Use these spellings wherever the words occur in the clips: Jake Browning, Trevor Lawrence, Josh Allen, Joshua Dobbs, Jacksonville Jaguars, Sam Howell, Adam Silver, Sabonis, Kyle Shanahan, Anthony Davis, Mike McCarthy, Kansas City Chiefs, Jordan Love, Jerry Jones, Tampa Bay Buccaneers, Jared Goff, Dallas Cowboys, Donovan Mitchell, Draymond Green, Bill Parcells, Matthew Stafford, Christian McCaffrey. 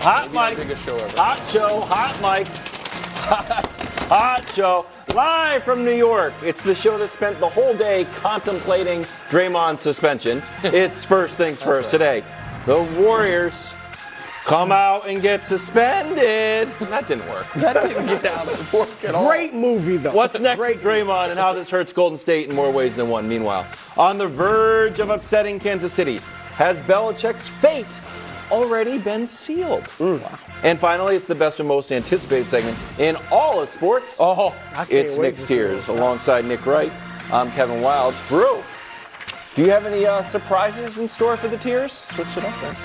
Hot mics, hot show, hot mics, hot show. Live from New York, it's the show that spent the whole day contemplating Draymond's suspension. It's First Things First today. The Warriors come out and get suspended. That didn't work. That didn't get out of work at all. Great movie, though. What's next with Draymond and how this hurts Golden State in more ways than one. Meanwhile, on the verge of upsetting Kansas City, has Belichick's fate already been sealed? Wow. And finally, it's the best and most anticipated segment in all of sports. Oh, it's Nick's Tears. Alongside Nick Wright, I'm Kevin Wilds. Brew, do you have any surprises in store for the Tears? Switch it up there.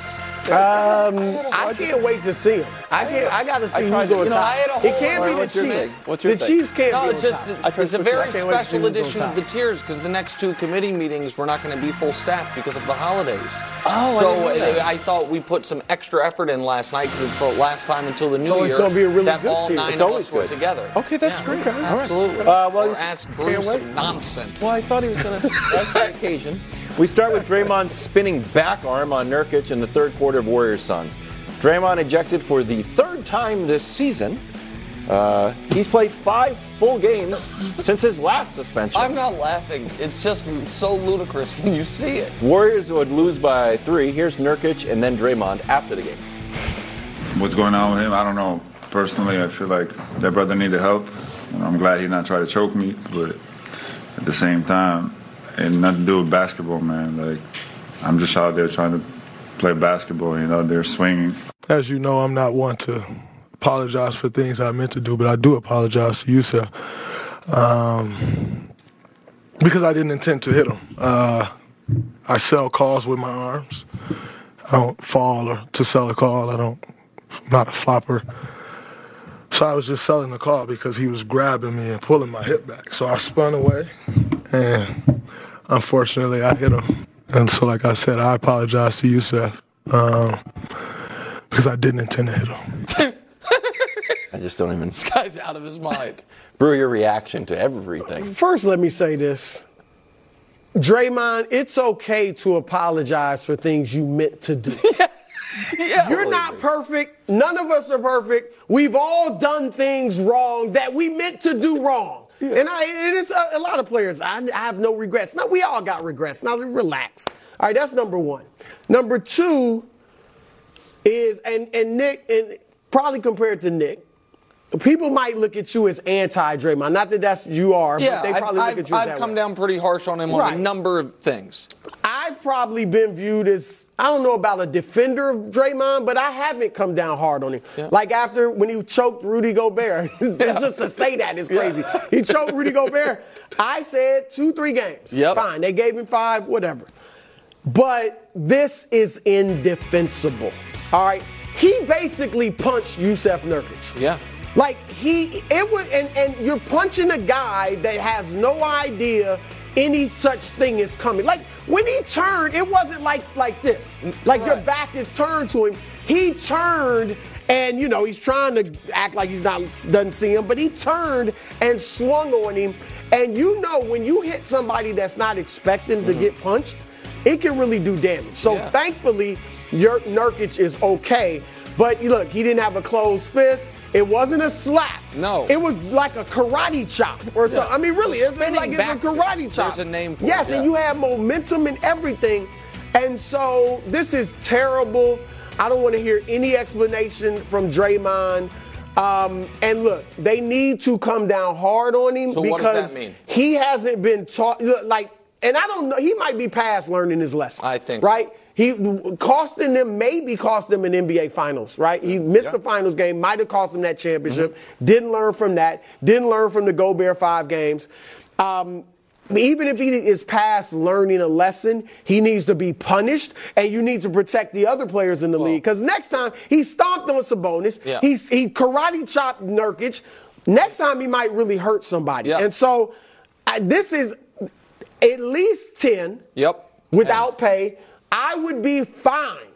I can't wait to see him. I got to see who's on top. It can't be the Chiefs. What's your thing? The Chiefs can't be on top. It's a very special edition of the Tears because the next two committee meetings we're not going to be full staff because of the holidays. Oh, so I thought we put some extra effort in last night because it's the last time until the new year. So it's going to be a really good Tears. All nine of us were together. Okay, that's great. Absolutely. Or ask Bruce some nonsense. Well, I thought he was going to ask for occasion. We start with Draymond's spinning back arm on Nurkic in the third quarter of Warriors Suns. Draymond ejected for the third time this season. He's played 5 full games since his last suspension. I'm not laughing. It's just so ludicrous when you see it. Warriors would lose by 3. Here's Nurkic and then Draymond after the game. What's going on with him? I don't know. Personally, I feel like that brother needed help. I'm glad he not try to choke me, but at the same time, and nothing to do with basketball, man. Like, I'm just out there trying to play basketball, they're swinging. As you know, I'm not one to apologize for things I meant to do, but I do apologize to you, sir, because I didn't intend to hit him. I sell calls with my arms. I don't fall or to sell a call. I'm not a flopper. So I was just selling the call because he was grabbing me and pulling my hip back. So I spun away, and unfortunately, I hit him. And so, like I said, I apologize to you, Seth, because I didn't intend to hit him. I just don't even. This guy's out of his mind. Brew, your reaction to everything. First, let me say this. Draymond, it's okay to apologize for things you meant to do. Yeah, you're not perfect. None of us are perfect. We've all done things wrong that we meant to do wrong. Yeah. And it is a lot of players. I have no regrets. Now, we all got regrets. Now, relax. All right, that's number one. Number two is, and Nick, and probably compared to Nick, people might look at you as anti-Draymond. Not that that's you are, yeah, but they probably look at you as that. I've come down pretty harsh on him on a number of things. I've probably been viewed as, I don't know about a defender of Draymond, but I haven't come down hard on him. Yeah. Like after when he choked Rudy Gobert. Just to say that is crazy. Yeah. He choked Rudy Gobert. I said 2-3 games. Yep. Fine. They gave him 5, whatever. But this is indefensible. All right. He basically punched Jusuf Nurkic. Yeah. Like and you're punching a guy that has no idea any such thing is coming. Like when he turned, it wasn't like this. Like your back is turned to him. He turned and he's trying to act like he's not doesn't see him, but he turned and swung on him. And when you hit somebody that's not expecting to get punched, it can really do damage. So thankfully, Nurkic is okay. But look, he didn't have a closed fist. It wasn't a slap. No. It was like a karate chop or something. I mean, really, it's been like it's a karate chop. There's a name for it. Yes, and you have momentum and everything. And so this is terrible. I don't want to hear any explanation from Draymond. And look, they need to come down hard on him because what does that mean? He hasn't been taught. Like, and I don't know, he might be past learning his lesson. I think right. So. He costing them, maybe cost them an NBA Finals, right? He missed the Finals game, might have cost them that championship. Didn't learn from that. Didn't learn from the Gobert 5 games. Even if he is past learning a lesson, he needs to be punished, and you need to protect the other players in the league. Because next time, he stomped on Sabonis. Yeah. He karate chopped Nurkic. Next time, he might really hurt somebody. Yeah. And so this is at least 10 without pay. I would be fine.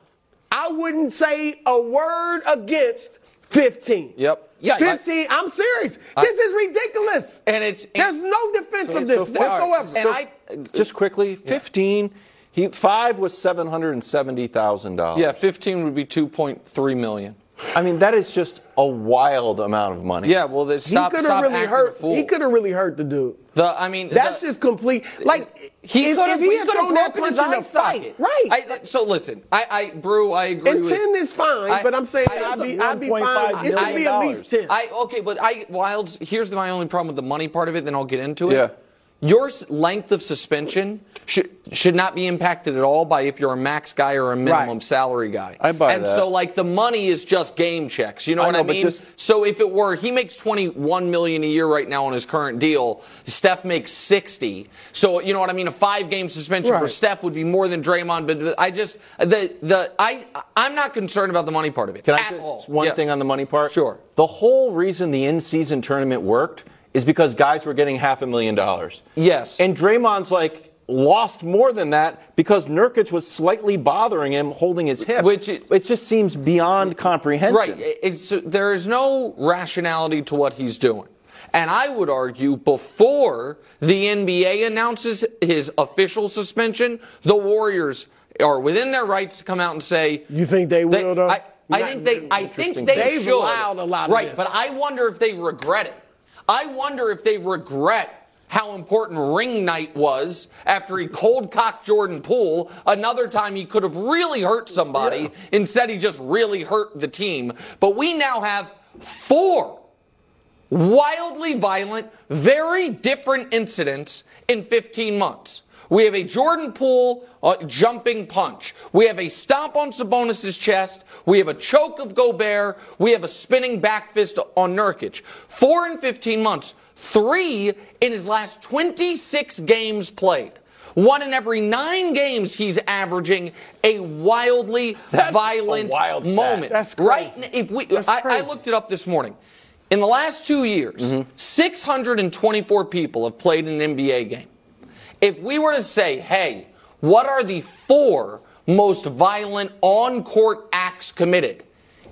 I wouldn't say a word against 15. Yeah, 15. I'm serious. This is ridiculous. And it's there's no defense of this whatsoever. And just quickly, 15. Yeah. Five was $770,000. Yeah, 15 would be $2.3 million. I mean, that is just a wild amount of money. Yeah, well, stop really hurt. He could have really hurt the dude. That's just complete. Like, he could have thrown that punch in the socket. Right. So, listen, I agree with you. And 10 is fine, but I'm saying I'd be fine. It should be at least 10. Here's my only problem with the money part of it, then I'll get into it. Yeah. Your length of suspension should not be impacted at all by if you're a max guy or a minimum salary guy. I buy that. And so, like, the money is just game checks. You know what I mean? So if it were, he makes $21 million a year right now on his current deal. Steph makes $60. So, you know what I mean? A 5-game suspension for Steph would be more than Draymond. But I just I'm not concerned about the money part of it. Can I just one thing on the money part? Sure. The whole reason the in-season tournament worked is because guys were getting $500,000. Yes. And Draymond's lost more than that because Nurkic was slightly bothering him holding his hip. Which it just seems beyond comprehension. Right. There is no rationality to what he's doing. And I would argue before the NBA announces his official suspension, the Warriors are within their rights to come out and say... You think they will, though? I think they should. They've allowed a lot of this. Right, but I wonder if they regret it. I wonder if they regret how important ring night was after he cold-cocked Jordan Poole, another time he could have really hurt somebody. Yeah. Instead, he just really hurt the team. But we now have 4 wildly violent, very different incidents in 15 months. We have a Jordan Poole jumping punch. We have a stomp on Sabonis' chest. We have a choke of Gobert. We have a spinning back fist on Nurkic. 4 in 15 months. 3 in his last 26 games played. 1 in every 9 games he's averaging a wildly violent moment. That's crazy. Right? I looked it up this morning. In the last 2 years, 624 people have played an NBA game. If we were to say, hey, what are the 4 most violent on-court acts committed?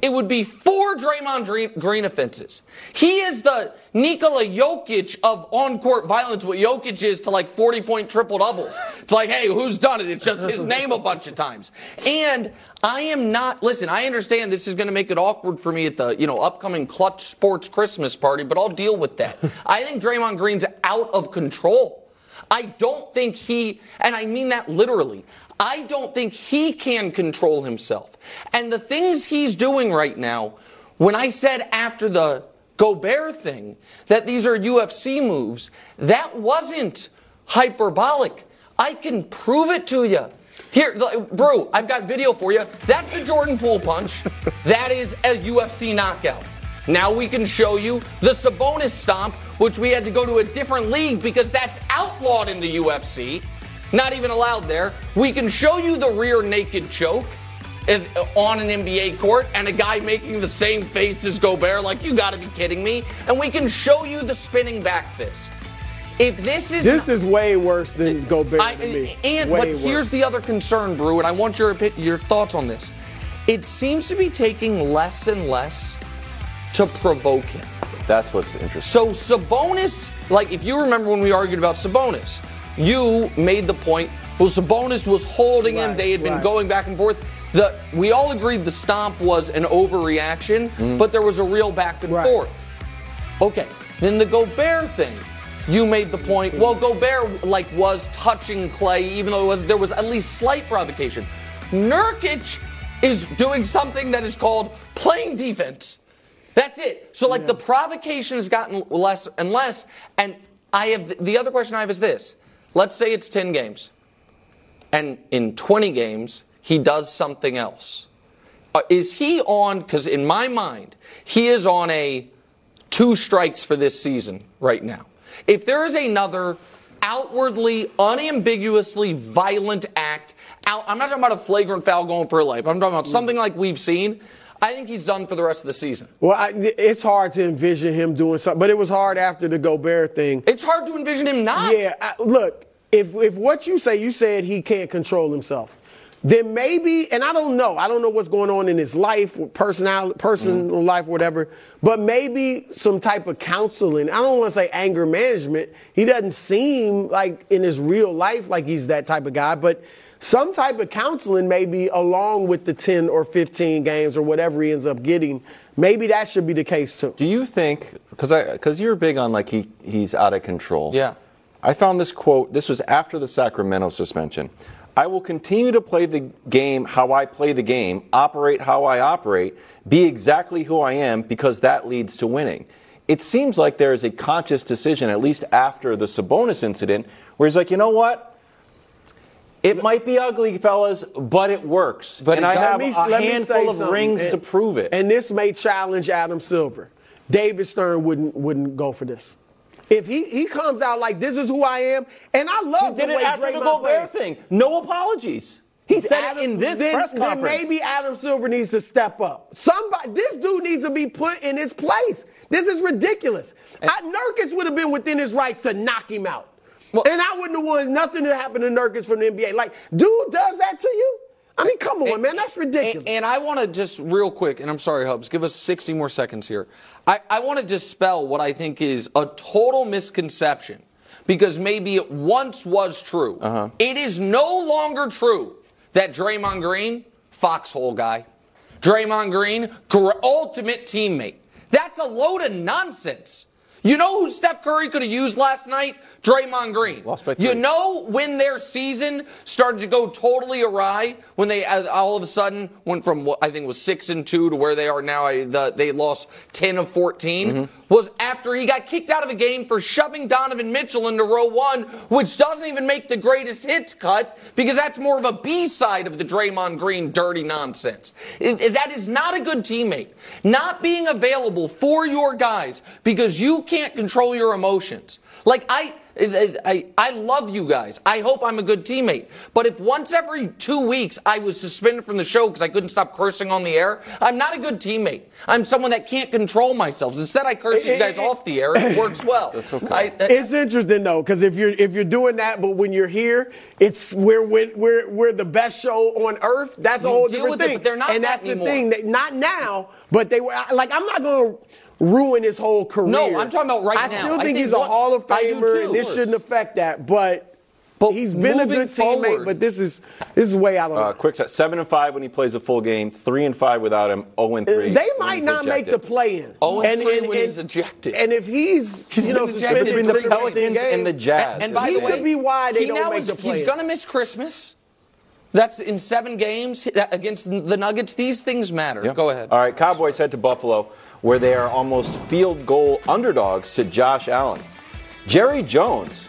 It would be 4 Draymond Green offenses. He is the Nikola Jokic of on-court violence, what Jokic is to 40-point triple-doubles. It's like, hey, who's done it? It's just his name a bunch of times. And I am not, listen, I understand this is going to make it awkward for me at the, upcoming Clutch Sports Christmas party, but I'll deal with that. I think Draymond Green's out of control. I don't think he, and I mean that literally, I don't think he can control himself. And the things he's doing right now, when I said after the Gobert thing that these are UFC moves, that wasn't hyperbolic. I can prove it to you. Here, bro, I've got video for you. That's the Jordan Poole punch. That is a UFC knockout. Now we can show you the Sabonis stomp, which we had to go to a different league because that's outlawed in the UFC. Not even allowed there. We can show you the rear naked choke on an NBA court and a guy making the same face as Gobert, you gotta be kidding me. And we can show you the spinning back fist. If this is way worse than Gobert to me. Here's the other concern, Brew, and I want your thoughts on this. It seems to be taking less and less to provoke him. That's what's interesting. So Sabonis, if you remember when we argued about Sabonis, you made the point, well, Sabonis was holding him. They had been going back and forth. We all agreed the stomp was an overreaction, but there was a real back and forth. Okay, then the Gobert thing, you made the point, well, Gobert, was touching Clay, even though there was at least slight provocation. Nurkic is doing something that is called playing defense. That's it. So, like, the provocation has gotten less and less. And I have the other question I have is this. Let's say it's 10 games. And in 20 games, he does something else. Is he on, because in my mind, he is on a 2 strikes for this season right now. If there is another outwardly, unambiguously violent act, I'm not talking about a flagrant foul going for a life. I'm talking about something like we've seen. I think he's done for the rest of the season. Well, it's hard to envision him doing something, but it was hard after the Gobert thing. It's hard to envision him not. Yeah, look, if what you say, you said he can't control himself, then maybe, and I don't know what's going on in his life, personal life, whatever, but maybe some type of counseling. I don't want to say anger management. He doesn't seem like in his real life like he's that type of guy, but some type of counseling maybe along with the 10 or 15 games or whatever he ends up getting, maybe that should be the case too. Do you think, because you're big on like he's out of control. Yeah. I found this quote. This was after the Sacramento suspension. I will continue to play the game how I play the game, operate how I operate, be exactly who I am because that leads to winning. It seems like there is a conscious decision, at least after the Sabonis incident, where he's like, you know what? It might be ugly, fellas, but it works. But I have a handful of rings to prove it. And this may challenge Adam Silver. David Stern wouldn't go for this. If he comes out like, this is who I am, and I love the way Draymond did it after the Gobert thing. No apologies. He said it in this press conference. Then maybe Adam Silver needs to step up. This dude needs to be put in his place. This is ridiculous. Nurkic would have been within his rights to knock him out. Well, and I wouldn't have wanted nothing to happen to Nurkic from the NBA. Like, dude does that to you? I mean, come on, man. That's ridiculous. And I want to just real quick, and I'm sorry, Hubs, give us 60 more seconds here. I want to dispel what I think is a total misconception because maybe it once was true. Uh-huh. It is no longer true that Draymond Green, foxhole guy. Draymond Green, ultimate teammate. That's a load of nonsense. You know who Steph Curry could have used last night? Draymond Green. Lost by 3. You know when their season started to go totally awry when they all of a sudden went from what I think was 6-2 to where they are now. They lost 10 of 14. Mm-hmm. Was after he got kicked out of a game for shoving Donovan Mitchell into row one, which doesn't even make the greatest hits cut because that's more of a B side of the Draymond Green dirty nonsense. That is not a good teammate. Not being available for your guys because you can't control your emotions. Like I love you guys. I hope I'm a good teammate. But if once every 2 weeks I was suspended from the show because I couldn't stop cursing on the air, I'm not a good teammate. I'm someone that can't control myself. Instead, I curse you guys off the air. It works well. That's okay. It's interesting though, because if you're doing that, but when you're here, it's we're the best show on earth. That's a whole different thing. It, but they're not and that's anymore. The thing. That, not now, but they were like I'm not gonna ruin his whole career. No, I'm talking about right now. I still think he's a Hall of Famer, and this shouldn't affect that. But he's been a good teammate. But this is way out of line. Quick set: 7-5 when he plays a full game, 3-5 without him, 0-3. They might not make the play-in. 0-3 when he's ejected. And if he's suspended between the Pelicans and the Jazz, and by the way, could be why they don't make the play-in. He's gonna miss Christmas. That's in 7 games against the Nuggets. These things matter. Yep. Go ahead. All right, Cowboys head to Buffalo, where they are almost field goal underdogs to Josh Allen. Jerry Jones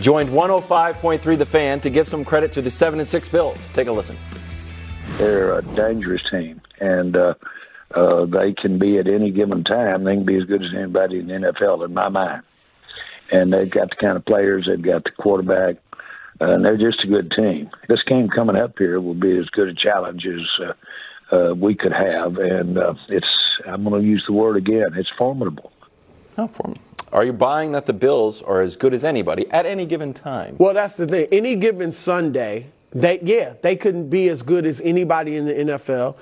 joined 105.3 The Fan to give some credit to the 7-6 Bills. Take a listen. They're a dangerous team, and they can be at any given time. They can be as good as anybody in the NFL, in my mind. And they've got the kind of players. They've got the quarterback. And they're just a good team. This game coming up here will be as good a challenge as we could have. And I'm going to use the word again, it's formidable. How formidable? Are you buying that the Bills are as good as anybody at any given time? Well, that's the thing. Any given Sunday, they couldn't be as good as anybody in the NFL.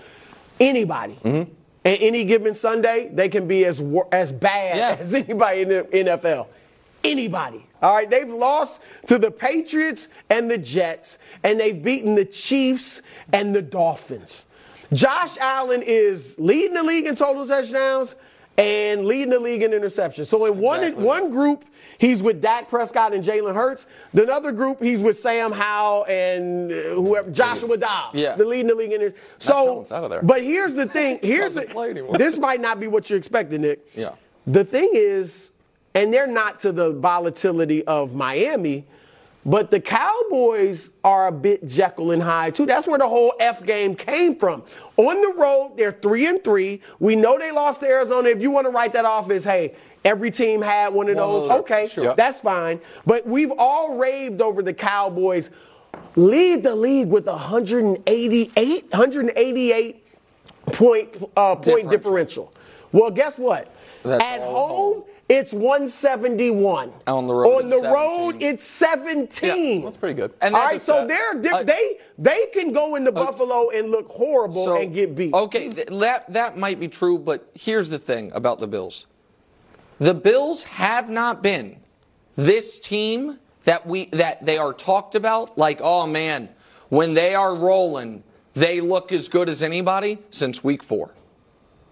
Anybody. Mm-hmm. And any given Sunday, they can be as bad as anybody in the NFL. Anybody. All right, they've lost to the Patriots and the Jets, and they've beaten the Chiefs and the Dolphins. Josh Allen is leading the league in total touchdowns and leading the league in interceptions. So in one group, he's with Dak Prescott and Jalen Hurts. The other group, he's with Sam Howell and whoever, Joshua Dobbs, the leading the league in interceptions. So, but here's the thing. Here's this might not be what you're expecting, Nick. Yeah. The thing is, and they're not to the volatility of Miami, but the Cowboys are a bit Jekyll and Hyde, too. That's where the whole F game came from. On the road, they're 3-3. We know they lost to Arizona. If you want to write that off as, hey, every team had one of those, okay, sure, that's fine. But we've all raved over the Cowboys. Lead the league with 188 point differential. Well, guess what? That's at home, it's 171. On the road, it's 17. Yeah, that's pretty good. And all right, so they can go into Buffalo and look horrible and get beat. Okay, that might be true, but here's the thing about the Bills. The Bills have not been this team that they are talked about, like, oh, man, when they are rolling, they look as good as anybody since week 4.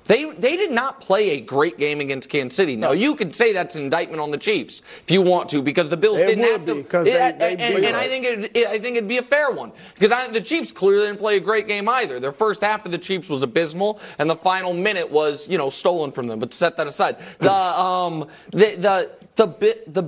They did not play a great game against Kansas City. Now, you could say that's an indictment on the Chiefs if you want to, because the Bills didn't have to. And I think it'd be a fair one, because the Chiefs clearly didn't play a great game either. Their first half of the Chiefs was abysmal, and the final minute was, you know, stolen from them. But set that aside. The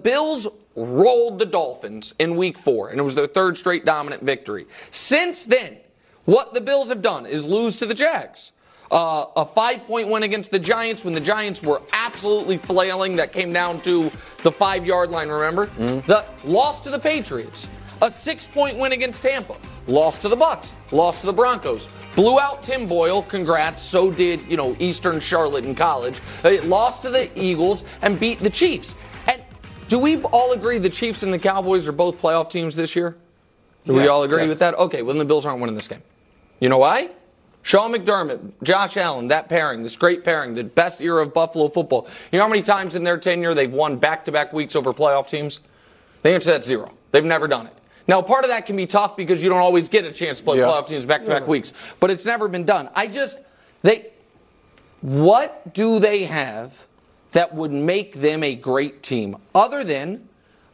Bills rolled the Dolphins in week 4, and it was their third straight dominant victory. Since then, what the Bills have done is lose to the Jags. A 5-point win against the Giants when the Giants were absolutely flailing. That came down to the 5-yard line, remember? The loss to the Patriots. A 6-point win against Tampa. Lost to the Bucs. Lost to the Broncos. Blew out Tim Boyle. Congrats. So did, you know, Eastern Charlotte in college. Lost to the Eagles and beat the Chiefs. And do we all agree the Chiefs and the Cowboys are both playoff teams this year? Do we all agree with that? Okay, well, then the Bills aren't winning this game. You know why? Sean McDermott, Josh Allen, that pairing, this great pairing, the best era of Buffalo football. You know how many times in their tenure they've won back-to-back weeks over playoff teams? The answer to that's 0. They've never done it. Now, part of that can be tough because you don't always get a chance to play playoff teams back-to-back weeks, but it's never been done. What do they have that would make them a great team other than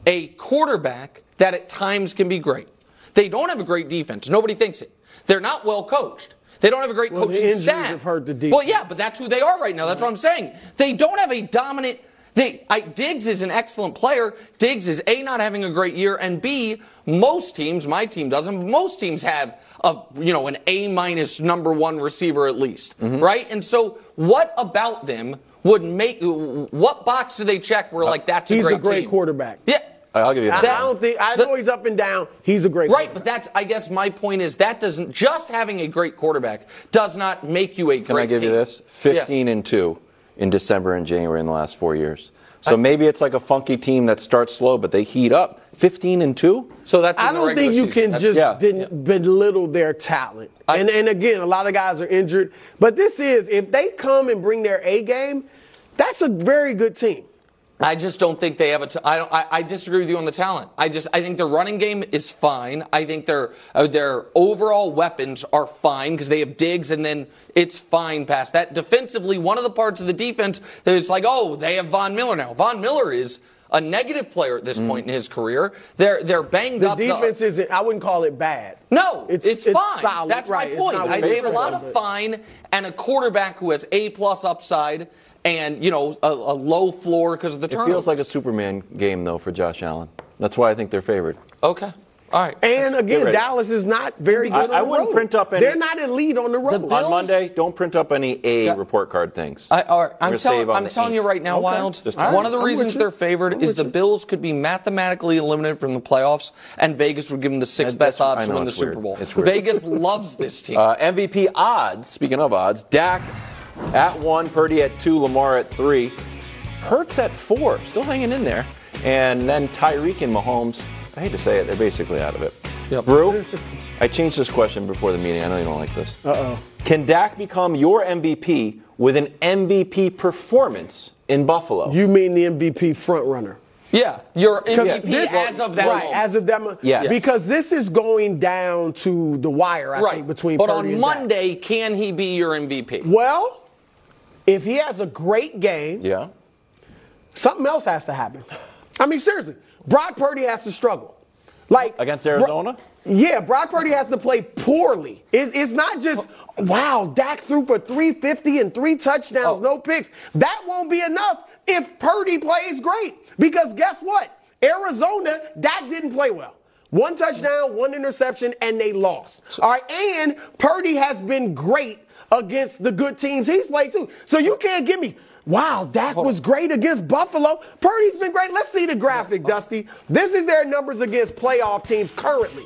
a quarterback that at times can be great? They don't have a great defense. Nobody thinks it. They're not well coached. They don't have a great coaching staff. Have hurt the defense. Well, yeah, but that's who they are right now. That's what I'm saying. They don't have a dominant. Diggs is an excellent player. Diggs is A, not having a great year, and B, most teams, my team doesn't, but most teams have an A- number 1 receiver at least, right? And so, what about them would make? What box do they check? Where that's a great team? He's a great quarterback. Yeah. I'll give you that. I don't think. I know he's up and down. He's a great quarterback. Right, but I guess my point is that doesn't. Just having a great quarterback does not make you a great team. Can I give you this? 15-2 in December and January in the last 4 years. So maybe it's like a funky team that starts slow, but they heat up. 15-2. So that's. I don't think you can belittle their talent. And again, a lot of guys are injured. But this is if they come and bring their A game, that's a very good team. I just don't think they have I disagree with you on the talent. I think their running game is fine. I think their overall weapons are fine because they have Diggs, and then it's fine past that. Defensively, one of the parts of the defense that it's like, oh, they have Von Miller now. Von Miller is a negative player at this point in his career. They're banged up. The defense isn't. I wouldn't call it bad. No, it's fine. Solid. That's my point. They have a lot of fine and a quarterback who has A+ upside. And, you know, a low floor because of the turnovers. It feels like a Superman game, though, for Josh Allen. That's why I think they're favored. Okay. All right. And, again, Dallas is not very good on the road. I wouldn't print up any. They're not elite on the road. On Monday, don't print up any report card things. I'm telling you right now, Wilds, one of the reasons they're favored is the Bills could be mathematically eliminated from the playoffs, and Vegas would give them the 6th best odds to win the Super Bowl. Vegas loves this team. MVP odds, speaking of odds, Dak at 1, Purdy at 2, Lamar at 3, Hurts at 4, still hanging in there, and then Tyreek and Mahomes. I hate to say it, they're basically out of it. Yep. Brew, I changed this question before the meeting. I know you don't like this. Can Dak become your MVP with an MVP performance in Buffalo? You mean the MVP front runner? Yeah, your MVP as of that moment. Right, as of that moment. Yes. Because this is going down to the wire, I think, between Purdy and Dak. But on Monday, can he be your MVP? Well, If he has a great game, yeah, something else has to happen. I mean, seriously, Brock Purdy has to struggle. Like against Arizona? Yeah, Brock Purdy has to play poorly. It's not just, wow, Dak threw for 350 and 3 touchdowns, no picks. That won't be enough if Purdy plays great. Because guess what? Arizona, Dak didn't play well. 1 touchdown, 1 interception, and they lost. All right, and Purdy has been great against the good teams he's played too. So you can't give me, wow, Dak was great against Buffalo. Purdy's been great. Let's see the graphic, Dusty. This is their numbers against playoff teams currently.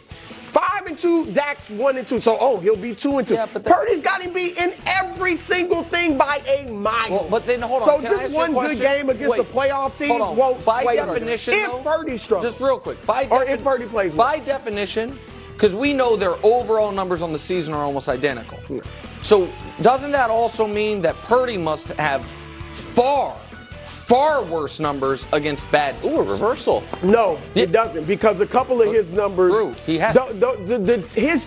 5-2, Dak's 1-2. So, he'll be 2-2. Yeah, Purdy's got to be in every single thing by a mile. Well, but then, hold on. So, just one good game against a playoff team won't by definition, if Purdy struggles. Just real quick. Or if Purdy plays well. By definition, because we know their overall numbers on the season are almost identical. Yeah. So, doesn't that also mean that Purdy must have far worse numbers against bad teams? Ooh, a reversal. No, it doesn't, because a couple of his numbers, his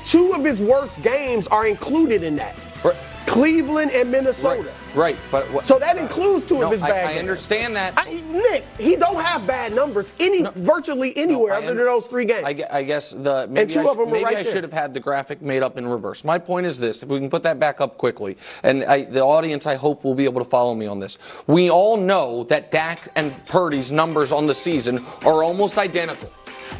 2 of his worst games are included in that. Right. Cleveland and Minnesota. Right. So that includes 2 of his bad games. I understand that. Nick, he don't have bad numbers virtually anywhere other than those 3 games. I guess I should have had the graphic made up in reverse. My point is this, if we can put that back up quickly, and the audience, I hope, will be able to follow me on this. We all know that Dak and Purdy's numbers on the season are almost identical.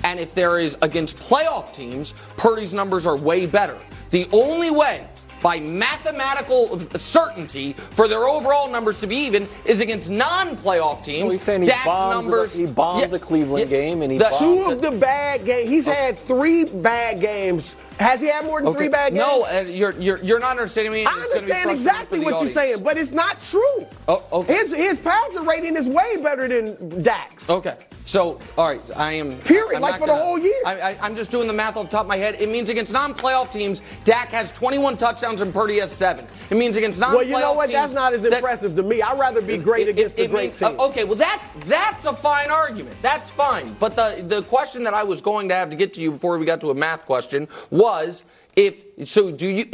And if there is against playoff teams, Purdy's numbers are way better. The only way by mathematical certainty for their overall numbers to be even is against non-playoff teams. Well, he's saying Dak's numbers. He bombed the Cleveland game, and he bombed 2 of the bad games. He's had 3 bad games. Has he had more than 3 bad games? No, you're not understanding me. I understand exactly what you're saying, but it's not true. Oh, okay. His passer rating is way better than Dak's. Okay. So, all right, period, I'm like for the whole year. I'm just doing the math off the top of my head. It means against non-playoff teams, Dak has 21 touchdowns and Purdy has 7. It means against non-playoff teams. Well, you know what? That's not as impressive to me. I'd rather be great against the great team. Okay, well, that's a fine argument. That's fine. But the question that I was going to have to get to you before we got to a math question was, do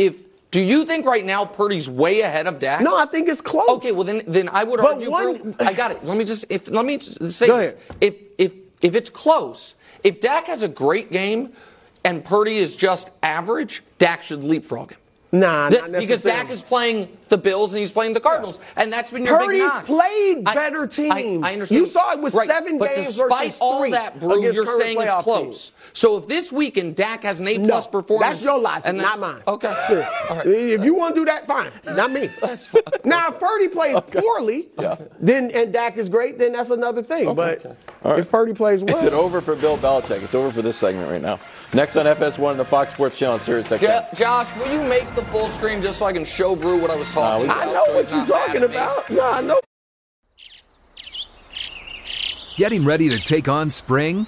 you think right now Purdy's way ahead of Dak? No, I think it's close. Okay, well then I would argue. I got it. Let me say this. If it's close, if Dak has a great game and Purdy is just average, Dak should leapfrog him. Nah, not necessarily. Because Dak is playing the Bills and he's playing the Cardinals, and that's been your big knock. Purdy's played better teams. I understand. You saw it was 7 games versus 3. But despite all that, Brew, you're saying it's close. Teams. So if this weekend Dak has an A+ performance, that's your logic, not mine. Okay, sure. All right. If you want to do that, fine. Not me. That's fine. Now, if Purdy plays poorly, then and Dak is great, then that's another thing. Okay, but if Purdy plays well, is it over for Bill Belichick? It's over for this segment right now. Next on FS1 and the Fox Sports Channel, SiriusXM. Josh, will you make the full screen just so I can show Brew what I was talking about? I know what you're talking about. No, I know. Getting ready to take on spring?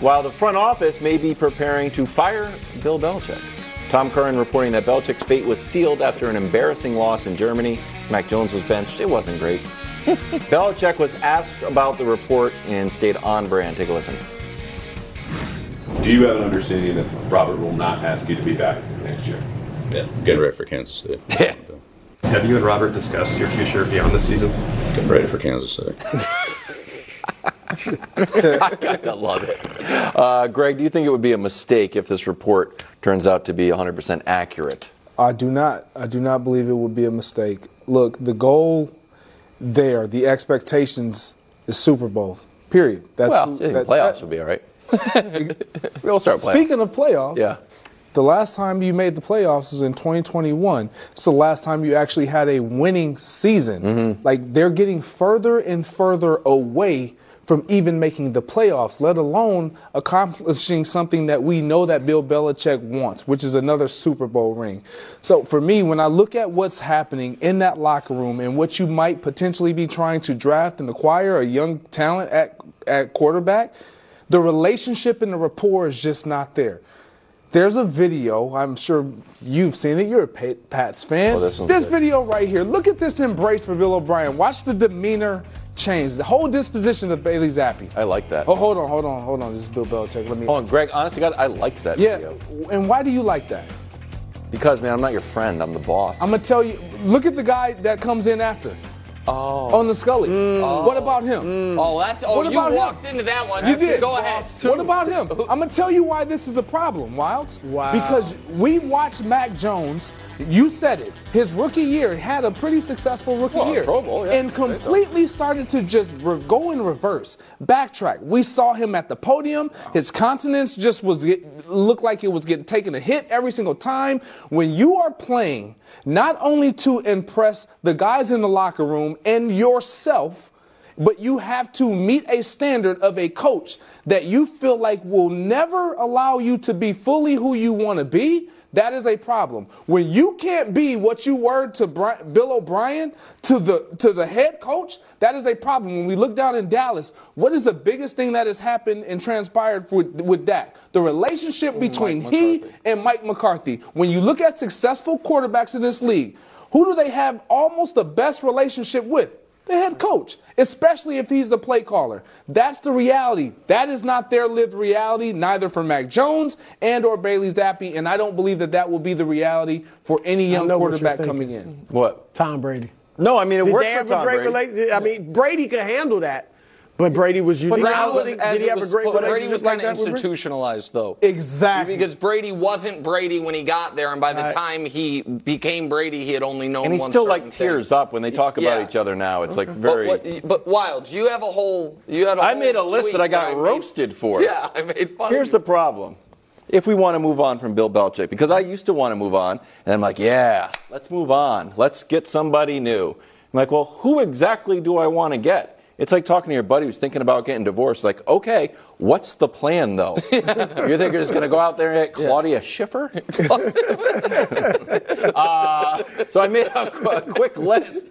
while the front office may be preparing to fire Bill Belichick. Tom Curran reporting that Belichick's fate was sealed after an embarrassing loss in Germany. Mac Jones was benched. It wasn't great. Belichick was asked about the report and stayed on brand. Take a listen. Do you have an understanding that Robert will not ask you to be back next year? Yeah, getting ready for Kansas City. Yeah. Have you and Robert discussed your future beyond the season? Getting ready for Kansas City. I love it. Greg, do you think it would be a mistake if this report turns out to be 100% accurate? I do not. I do not believe it would be a mistake. Look, the goal there, the expectations, is Super Bowl, period. Playoffs would be all right. We'll start playoffs. Speaking of playoffs, the last time you made the playoffs was in 2021. It's the last time you actually had a winning season. Mm-hmm. Like, they're getting further and further away from even making the playoffs, let alone accomplishing something that we know that Bill Belichick wants, which is another Super Bowl ring. So for me, when I look at what's happening in that locker room and what you might potentially be trying to draft and acquire a young talent at quarterback, the relationship and the rapport is just not there. There's a video. I'm sure you've seen it. You're a Pats fan. Oh, this video right here. Look at this embrace for Bill O'Brien. Watch the demeanor change. The whole disposition of Bailey Zappi. I like that. Oh, hold on. This is Bill Belichick. Hold on, Greg. Honest to God, I liked that video. And why do you like that? Because, man, I'm not your friend. I'm the boss. I'm going to tell you. Look at the guy that comes in after. Oh. On the Scully. What about him? Oh, that's all. Oh, you walked into that one. You did. Go ahead. What about him? I'm going to tell you why this is a problem, Wilds. Wow. Because we watched Mac Jones. You said it. His rookie year had a pretty successful rookie year. Pro Bowl, yeah, and completely started to just go in reverse, backtrack. We saw him at the podium. Wow. His countenance just looked like it was getting taken a hit every single time. When you are playing, not only to impress the guys in the locker room and yourself, but you have to meet a standard of a coach that you feel like will never allow you to be fully who you want to be. That is a problem. When you can't be what you were to Bill O'Brien, to the head coach, that is a problem. When we look down in Dallas, what is the biggest thing that has happened and transpired with Dak? The relationship between he and Mike McCarthy. When you look at successful quarterbacks in this league, who do they have almost the best relationship with? The head coach, especially if he's the play caller. That's the reality. That is not their lived reality, neither for Mac Jones and or Bailey Zappi, and I don't believe that will be the reality for any young quarterback coming in. What? Tom Brady. No, I mean, it worked for Tom Brady. I mean, Brady could handle that. But Brady was unique. Brady was kind of institutionalized, though. Exactly. Because Brady wasn't Brady when he got there, and by the time he became Brady, he had only known one. And he still tears up when they talk about each other now. It's like very. But Wilds, you have a whole. You had. I made a list that I got roasted for. Yeah, I made fun. Here's the problem. If we want to move on from Bill Belichick, because I used to want to move on, and I'm like, yeah, let's move on. Let's get somebody new. I'm like, well, who exactly do I want to get? It's like talking to your buddy who's thinking about getting divorced. Like, okay, what's the plan, though? You think you're just going to go out there and get Claudia Schiffer? So I made a quick list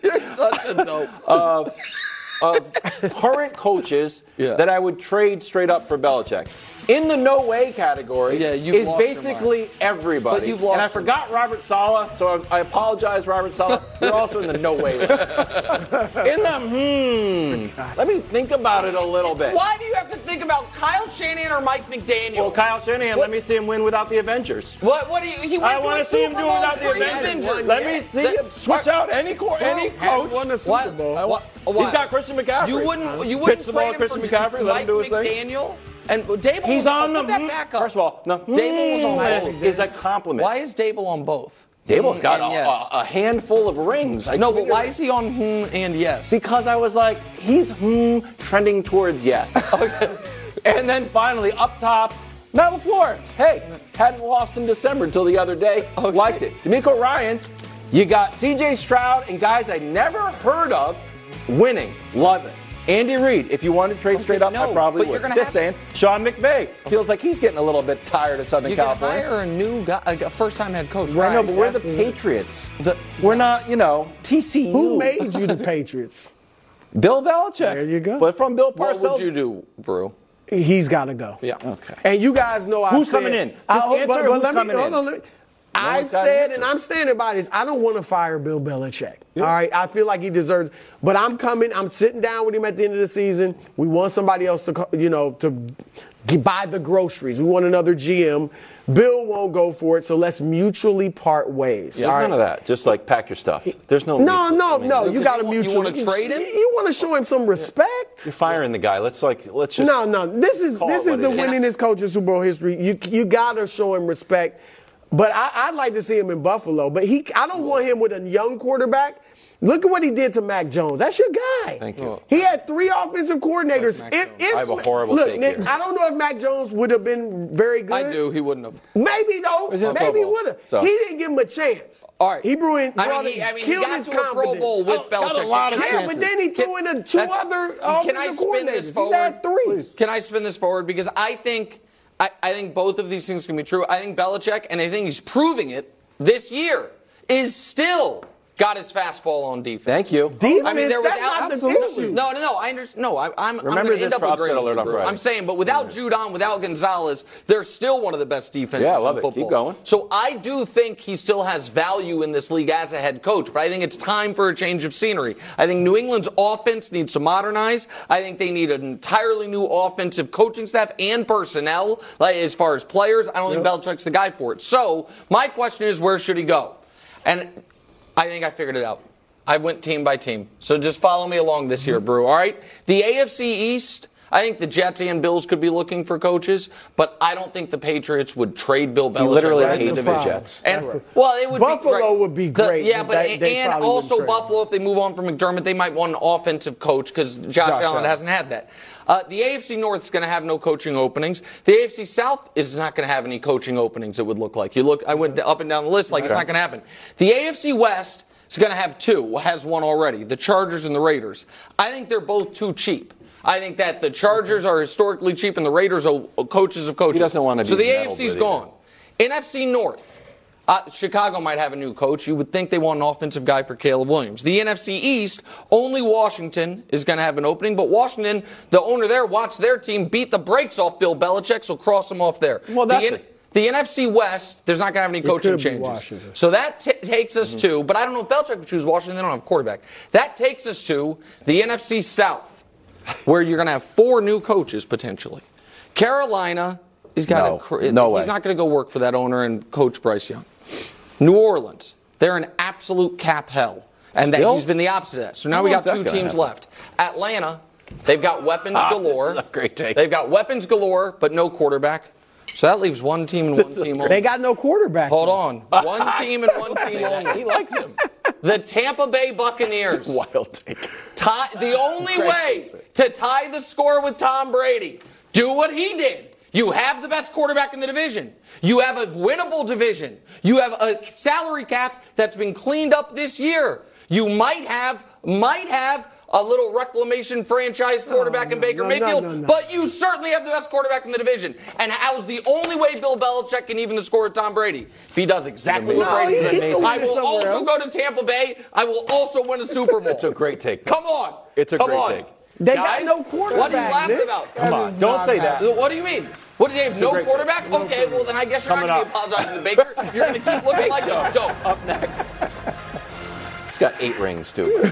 of current coaches that I would trade straight up for Belichick. In the no way category is basically everybody. But you've lost. And I forgot Robert Saleh, so I apologize, Robert Saleh. You're also in the no way list. In the let me think about it a little bit. Why do you have to think about Kyle Shanahan or Mike McDaniel? Well, Kyle Shanahan, let me see him win without the Avengers. What do you? He went to a Super Bowl without the Avengers. Let me see him switch out any coach. Won the Super Bowl. He's got Christian McCaffrey. You wouldn't pitch the ball to Christian McCaffrey. Let him do his thing. And Dable, he's on the. Put that back up. First of all, no. Dable was on both. Is a compliment. Why is Dable on both? Dable's got a handful of rings. But why is he on and yes? Because I was like, he's trending towards yes. And then finally, up top, Matt LaFleur. Hey, hadn't lost in December until the other day. Liked it. DeMeco Ryans. You got C.J. Stroud and guys I never heard of winning. Love it. Andy Reid, if you want to trade straight up, I probably would. Just saying, Sean McVay feels like he's getting a little bit tired of Southern California. You're going to hire a new guy, a first-time head coach. Right. I know, but we're the Patriots. We're not, TCU. Who made you the Patriots? Bill Belichick. There you go. But from Bill Parcells. What would you do, Brew? He's got to go. Yeah. Okay. And you guys know who's coming in? Hold on. I've said, and I'm standing by this, I don't want to fire Bill Belichick. Yeah. All right? I feel like he deserves it. But I'm coming. I'm sitting down with him at the end of the season. We want somebody else to, to buy the groceries. We want another GM. Bill won't go for it, so let's mutually part ways. Yeah, none of that. Just like pack your stuff. There's no. No. You got to mutually. You want to trade him? You want to show him some respect? You're firing the guy. Let's just. No. This is the winningest coach in Super Bowl history. You got to show him respect. But I'd like to see him in Buffalo. But I don't want him with a young quarterback Look at what he did to Mac Jones. That's your guy. Thank you. He had three offensive coordinors. I have a horrible take here. I don't know if Mac Jones would have been very good. I do. He wouldn't have. Maybe, though. Maybe he would have. So. He didn't give him a chance. All right. He blew in. He got to a Pro Bowl with Belichick. But then he threw in two other offensive coordinators. He had three. Please. Can I spin this forward? Because I think both of these things can be true. I think Belichick, and I think he's proving it this year, is still – got his fastball on defense. Thank you. Defense, I mean, that's not the issue. No, I understand. No, I'm remember this for upset alert on Friday. I'm saying, but without Judon, without Gonzalez, they're still one of the best defenses in football. Keep going. So I do think he still has value in this league as a head coach, but I think it's time for a change of scenery. I think New England's offense needs to modernize. I think they need an entirely new offensive coaching staff and personnel, like, as far as players. I don't think Belichick's the guy for it. So my question is, where should he go? And I think I figured it out. I went team by team. So just follow me along this year, Brew, all right? The AFC East, I think the Jets and Bills could be looking for coaches, but I don't think the Patriots would trade Bill Belichick. He literally hated the Jets. Buffalo would be great. Yeah, but and also Buffalo, if they move on from McDermott, they might want an offensive coach because Josh Allen hasn't had that. The AFC North is going to have no coaching openings. The AFC South is not going to have any coaching openings, it would look like. I went up and down the list, it's not going to happen. The AFC West is going to have two, has one already, the Chargers and the Raiders. I think they're both too cheap. I think that the Chargers are historically cheap and the Raiders are coaches of coaches. He doesn't want to be. So the AFC's gone. NFC North. Chicago might have a new coach. You would think they want an offensive guy for Caleb Williams. The NFC East, only Washington is going to have an opening, but Washington, the owner there, watched their team beat the brakes off Bill Belichick, so cross them off there. Well, that's it. The NFC West, there's not going to have any coaching changes. So that takes us to, but I don't know if Belichick would choose Washington. They don't have a quarterback. That takes us to the NFC South, where you're going to have four new coaches potentially. Carolina, he's not going to go work for that owner and coach Bryce Young. New Orleans, they're an absolute cap hell. And that he's been the opposite of that. So now we got two teams left. Atlanta, they've got weapons galore. This is a great take. They've got weapons galore, but no quarterback. So that leaves one team and one team only. They got no quarterback. Hold on. One team and one team only. He likes him. The Tampa Bay Buccaneers. Wild take. The only way to tie the score with Tom Brady, do what he did. You have the best quarterback in the division. You have a winnable division. You have a salary cap that's been cleaned up this year. You might have a little reclamation franchise quarterback in Baker Mayfield, but you certainly have the best quarterback in the division. And how's the only way Bill Belichick can even the score of Tom Brady? If he does exactly what Brady did. I will also go to Tampa Bay. I will also win a Super Bowl. It's a great take. Come on. It's a great take. They got no quarterback. What are you laughing about? Come on. Don't say that. What do you mean? What, do they have no quarterback? Okay, well, then I guess you're not going to apologize to Baker. You're going to keep looking like a dope. Up next. He's got 8 rings, too.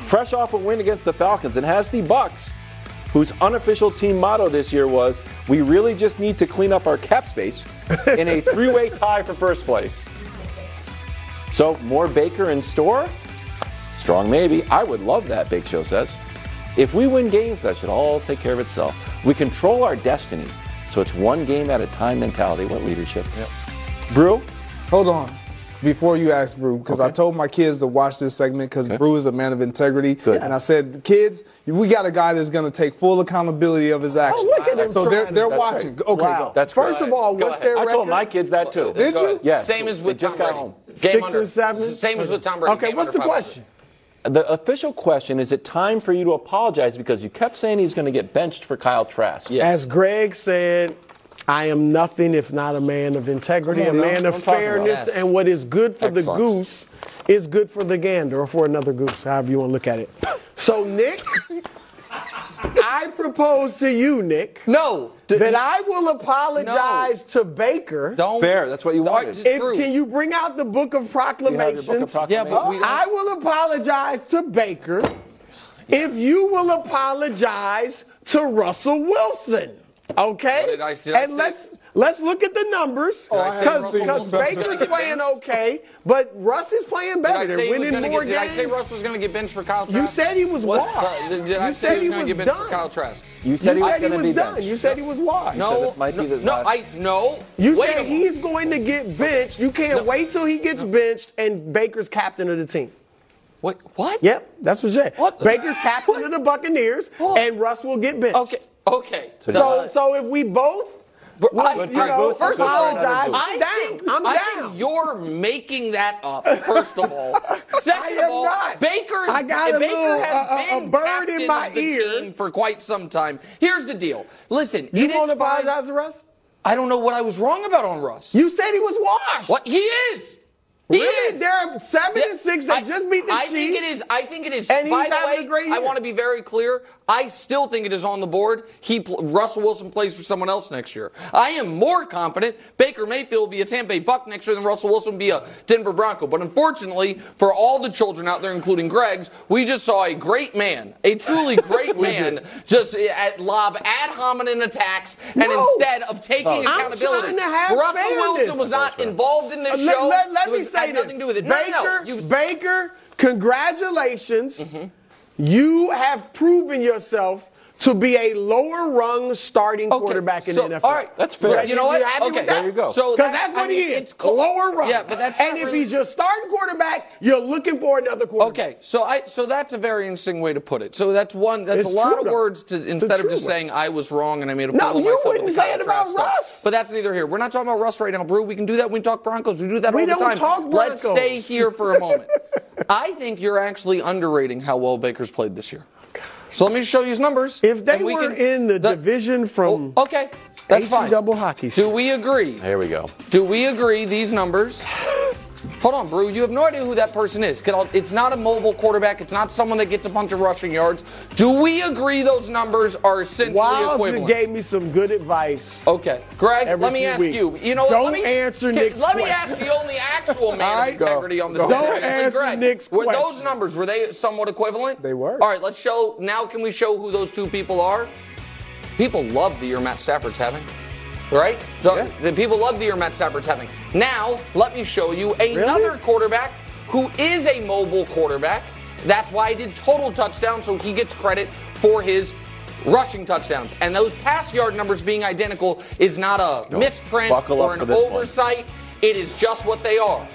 Fresh off a win against the Falcons and has the Bucks, whose unofficial team motto this year was, we really just need to clean up our cap space, in a 3-way tie for first place. So more Baker in store? Strong maybe. I would love that, Big Show says. If we win games, that should all take care of itself. We control our destiny, so it's one game at a time mentality. What leadership? Yep. Brew? Hold on. Before you ask Brew, because I told my kids to watch this segment because Brew is a man of integrity. Good. And I said, kids, we got a guy that's going to take full accountability of his actions. Oh, look at him. So they're watching. Right. Okay, wow. That's first of all, what's their record? I told my kids that too. Did you? Yes. Same as with Tom Brady. 6 or 7? Same as with Tom Brady. Okay, what's the question? The official question, is it time for you to apologize because you kept saying he's going to get benched for Kyle Trask? Yes. As Greg said, I am nothing if not a man of integrity, a man of fairness, and what is good for the goose is good for the gander, or for another goose, however you want to look at it. So, Nick, I propose to you, Nick. No. That I will apologize to Baker. Don't. Fair. That's what you wanted. Can you bring out the Book of Proclamations? Yeah, but I will apologize to Baker if you will apologize to Russell Wilson. Okay? Let's look at the numbers because Baker's playing okay, but Russ is playing better. They're winning more games. Did I say Russ was going to get benched for Kyle Trask? You said he was washed. Did I say he was going to get benched for Kyle Trask? You said he was going to be benched. You said he was washed. No. You said he's going to get benched. You can't wait till he gets benched and Baker's captain of the team. What? Yep, that's what you said. Baker's captain of the Buccaneers and Russ will get benched. Okay. So if we both. First of all, I think you're making that up, first of all. Second of all, Baker has been bird in my ear for quite some time. Here's the deal. Listen, you want to apologize to Russ? I don't know what I was wrong about on Russ. You said he was washed. What? He is. Really? They're 7-6. They just beat the Chiefs. I think it is. And by the way, I want to be very clear. I still think it is on the board. Russell Wilson plays for someone else next year. I am more confident Baker Mayfield will be a Tampa Bay Buck next year than Russell Wilson will be a Denver Bronco. But unfortunately, for all the children out there, including Greg's, we just saw a great man, a truly great man, just lob ad hominem attacks, and instead of taking accountability, Russell Wilson was not involved in this show. Let me say. Baker, congratulations. You have proven yourself to be a lower-rung starting quarterback in the NFL. All right, that's fair. Right, you know what? There you go. Because that's what he is, lower-rung. Yeah, but that's if he's your starting quarterback, you're looking for another quarterback. Okay, so that's a very interesting way to put it. So that's one. That's a lot of words instead of just saying I was wrong and I made a fool of myself. No, you wouldn't say it about Russ. But that's neither here. We're not talking about Russ right now, Brew. We can do that when we talk Broncos. We do that all the time. We don't talk Broncos. Let's stay here for a moment. I think you're actually underrating how well Baker's played this year. So let me show you his numbers. If they were in the division from that's fine. Double hockey. Do we agree? Here we go. Do we agree these numbers? Hold on, Brew. You have no idea who that person is. It's not a mobile quarterback. It's not someone that gets a bunch of rushing yards. Do we agree those numbers are essentially equivalent? Wilds gave me some good advice. Okay. Greg, let me ask you. You know what? Don't answer Nick's question. Let me ask the only actual man of integrity on the side. Don't answer Nick's question. Were those numbers, were they somewhat equivalent? They were. All right, let's show. Now can we show who those two people are? People love the year Matt Stafford's having. Right? So the people love the year Matt Stafford's having. Now, let me show you another quarterback who is a mobile quarterback. That's why I did total touchdowns, so he gets credit for his rushing touchdowns. And those pass yard numbers being identical is not a misprint or an oversight. It is just what they are.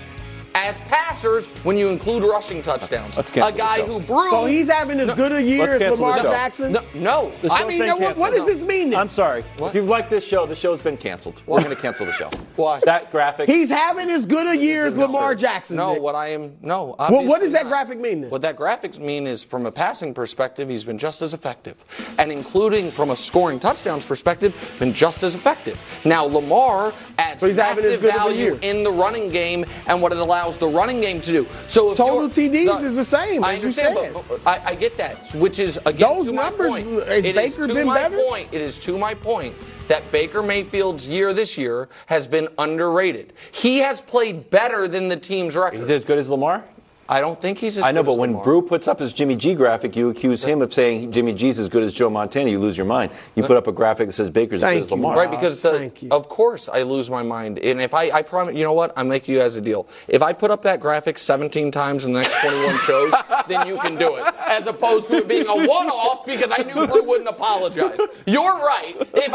As passers, when you include rushing touchdowns, a guy who brews. So he's having as good a year as Lamar Jackson? No. I mean, what does this mean? Then? I'm sorry. What? If you've liked this show, the show's been canceled. We're going to cancel the show. Why? That graphic. He's having as good a year as Lamar Jackson. No, Nick. What I am. No. Well, what does that graphic mean then? What that graphic mean is, from a passing perspective, he's been just as effective, and including from a scoring touchdowns perspective, been just as effective. Now Lamar adds massive value in the running game, and what it allows the running game to do. So if total TDs is the same. I understand, you said. But I get that, which is again those to numbers. My point. Has it Baker been better? It is to my point that Baker Mayfield's year this year has been underrated. He has played better than the team's record. He's as good as Lamar. I don't think he's as good as Lamar. I know, but when Brew puts up his Jimmy G graphic, you accuse him of saying Jimmy G's as good as Joe Montana. You lose your mind. You put up a graphic that says Baker's as good as Lamar. Right, because of course I lose my mind. And if I promise, you know what? I make you guys a deal. If I put up that graphic 17 times in the next 21 shows, then you can do it. As opposed to it being a one-off because I knew Brew wouldn't apologize. You're right. If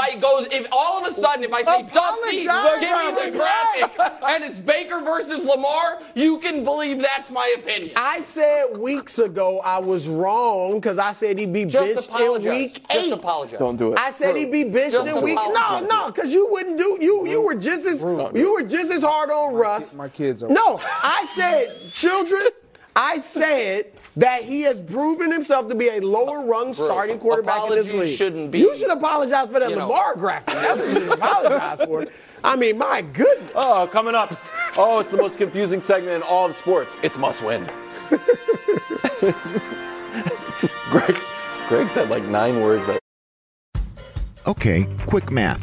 all of a sudden, if I say, Dusty, give me the graphic, and it's Baker versus Lamar, you can believe that's my opinion. I said weeks ago I was wrong because I said he'd be benched in week 8. Just apologize. Don't do it. I said he'd be benched in week. No, because you wouldn't do. You were just as hard on Russ. My kids are. No, I said children. I said that he has proven himself to be a lower-rung starting quarterback in this league. Shouldn't be. You should apologize for that Lamar graphic. That's what you should apologize for. I mean, my goodness. Oh, coming up. Oh, it's the most confusing segment in all of sports. It's must win. Greg said like 9 words that Okay, quick math.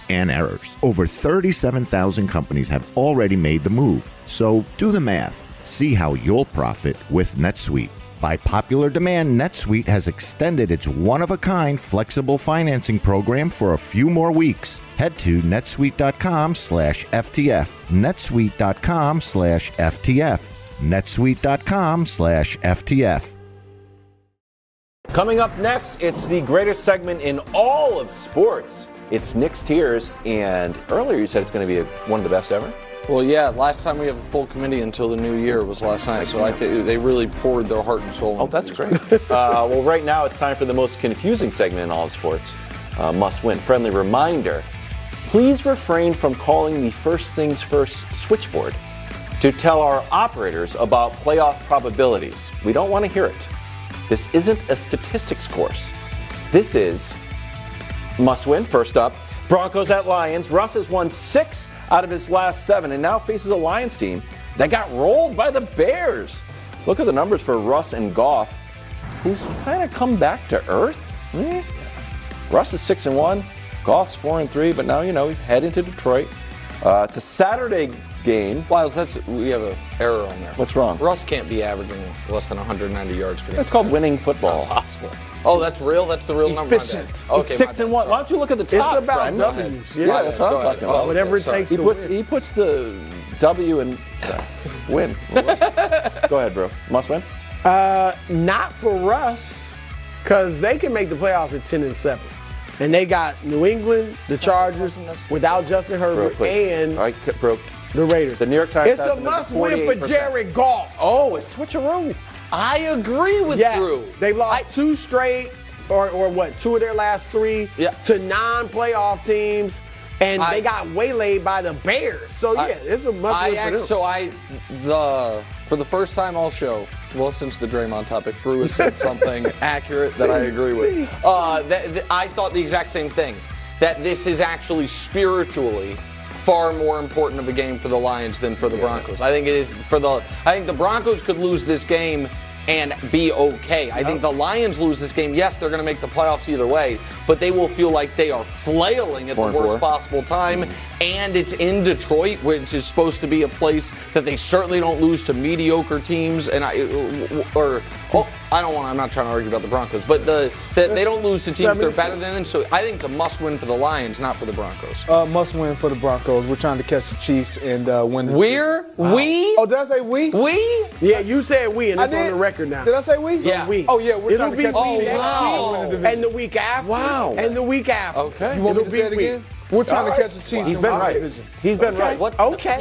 and errors. Over 37,000 companies have already made the move. So do the math. See how you'll profit with NetSuite. By popular demand, NetSuite has extended its one-of-a-kind flexible financing program for a few more weeks. Head to netsuite.com/FTF, netsuite.com/FTF, netsuite.com/FTF. Coming up next, it's the greatest segment in all of sports. It's Nick's Tears, and earlier you said it's going to be one of the best ever. Well, yeah, last time we have a full committee until the new year was last night, so they really poured their heart and soul. Oh, that's great. Well, right now it's time for the most confusing segment in all of sports, must win. Friendly reminder, please refrain from calling the First Things First switchboard to tell our operators about playoff probabilities. We don't want to hear it. This isn't a statistics course. This is must win. First up, Broncos at Lions. Russ has won 6 out of his last 7 and now faces a Lions team that got rolled by the Bears. Look at the numbers for Russ and Goff, who's kind of come back to earth. Russ is 6-1, Goff's 4-3, but now, you know, he's heading to Detroit. It's a Saturday game. Wiles, we have an error on there. What's wrong? Russ can't be averaging less than 190 yards per game. That's called winning football. It's not possible. Oh, that's real? That's the real number? Efficient. Okay, it's 6-1. Why don't you look at the top? It's about W's. Yeah, that's what I'm talking about. Whatever it takes to win. He puts the W in win. Go ahead, bro. Must win? Not for Russ, because they can make the playoffs at 10-7. And they got New England, the Chargers, without Justin Herbert, and the Raiders. The New York Times. It's a must-win for Jared Goff. Oh, it's switcheroo. I agree with Drew. They've lost two straight, or two of their last 3 to non-playoff teams, and they got waylaid by the Bears. So it's a must-win for them. So for the first time all show, well, since the Draymond topic, Drew has said something accurate that I agree with. I thought the exact same thing. That this is actually spiritually far more important of a game for the Lions than for the Broncos. I think it is I think the Broncos could lose this game and be okay. I think the Lions lose this game. Yes, they're going to make the playoffs either way, but they will feel like they are flailing at the worst possible time. Mm-hmm. And it's in Detroit, which is supposed to be a place that they certainly don't lose to mediocre teams. And I'm not trying to argue about the Broncos, but they don't lose to teams they're better than. So I think it's a must-win for the Lions, not for the Broncos. Must-win for the Broncos. We're trying to catch the Chiefs and win. We? Oh, did I say we? We? Yeah, you said we, and it's on the record now. Did I say we? Yeah. We. Oh, yeah, we're trying to catch the Chiefs. Wow. And the week after. Wow. And the week after. Okay. You want me to say it again? We're trying to catch the Chiefs. He's been right. He's been right. He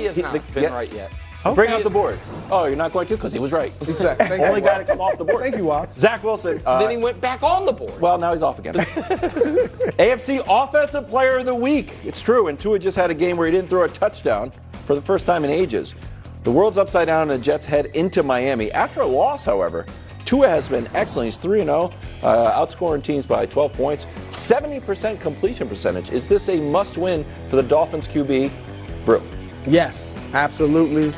has not been right yet. Okay. Bring out the board. Oh, you're not going to? Because he was right. Exactly. Only guy to come off the board. Thank you, Watt. Zach Wilson. Then he went back on the board. Well, now he's off again. AFC Offensive Player of the Week. It's true, and Tua just had a game where he didn't throw a touchdown for the first time in ages. The world's upside down, and the Jets head into Miami. After a loss, however, Tua has been excellent. He's 3-0, outscoring teams by 12 points. 70% completion percentage. Is this a must-win for the Dolphins QB, Brew? Yes, absolutely.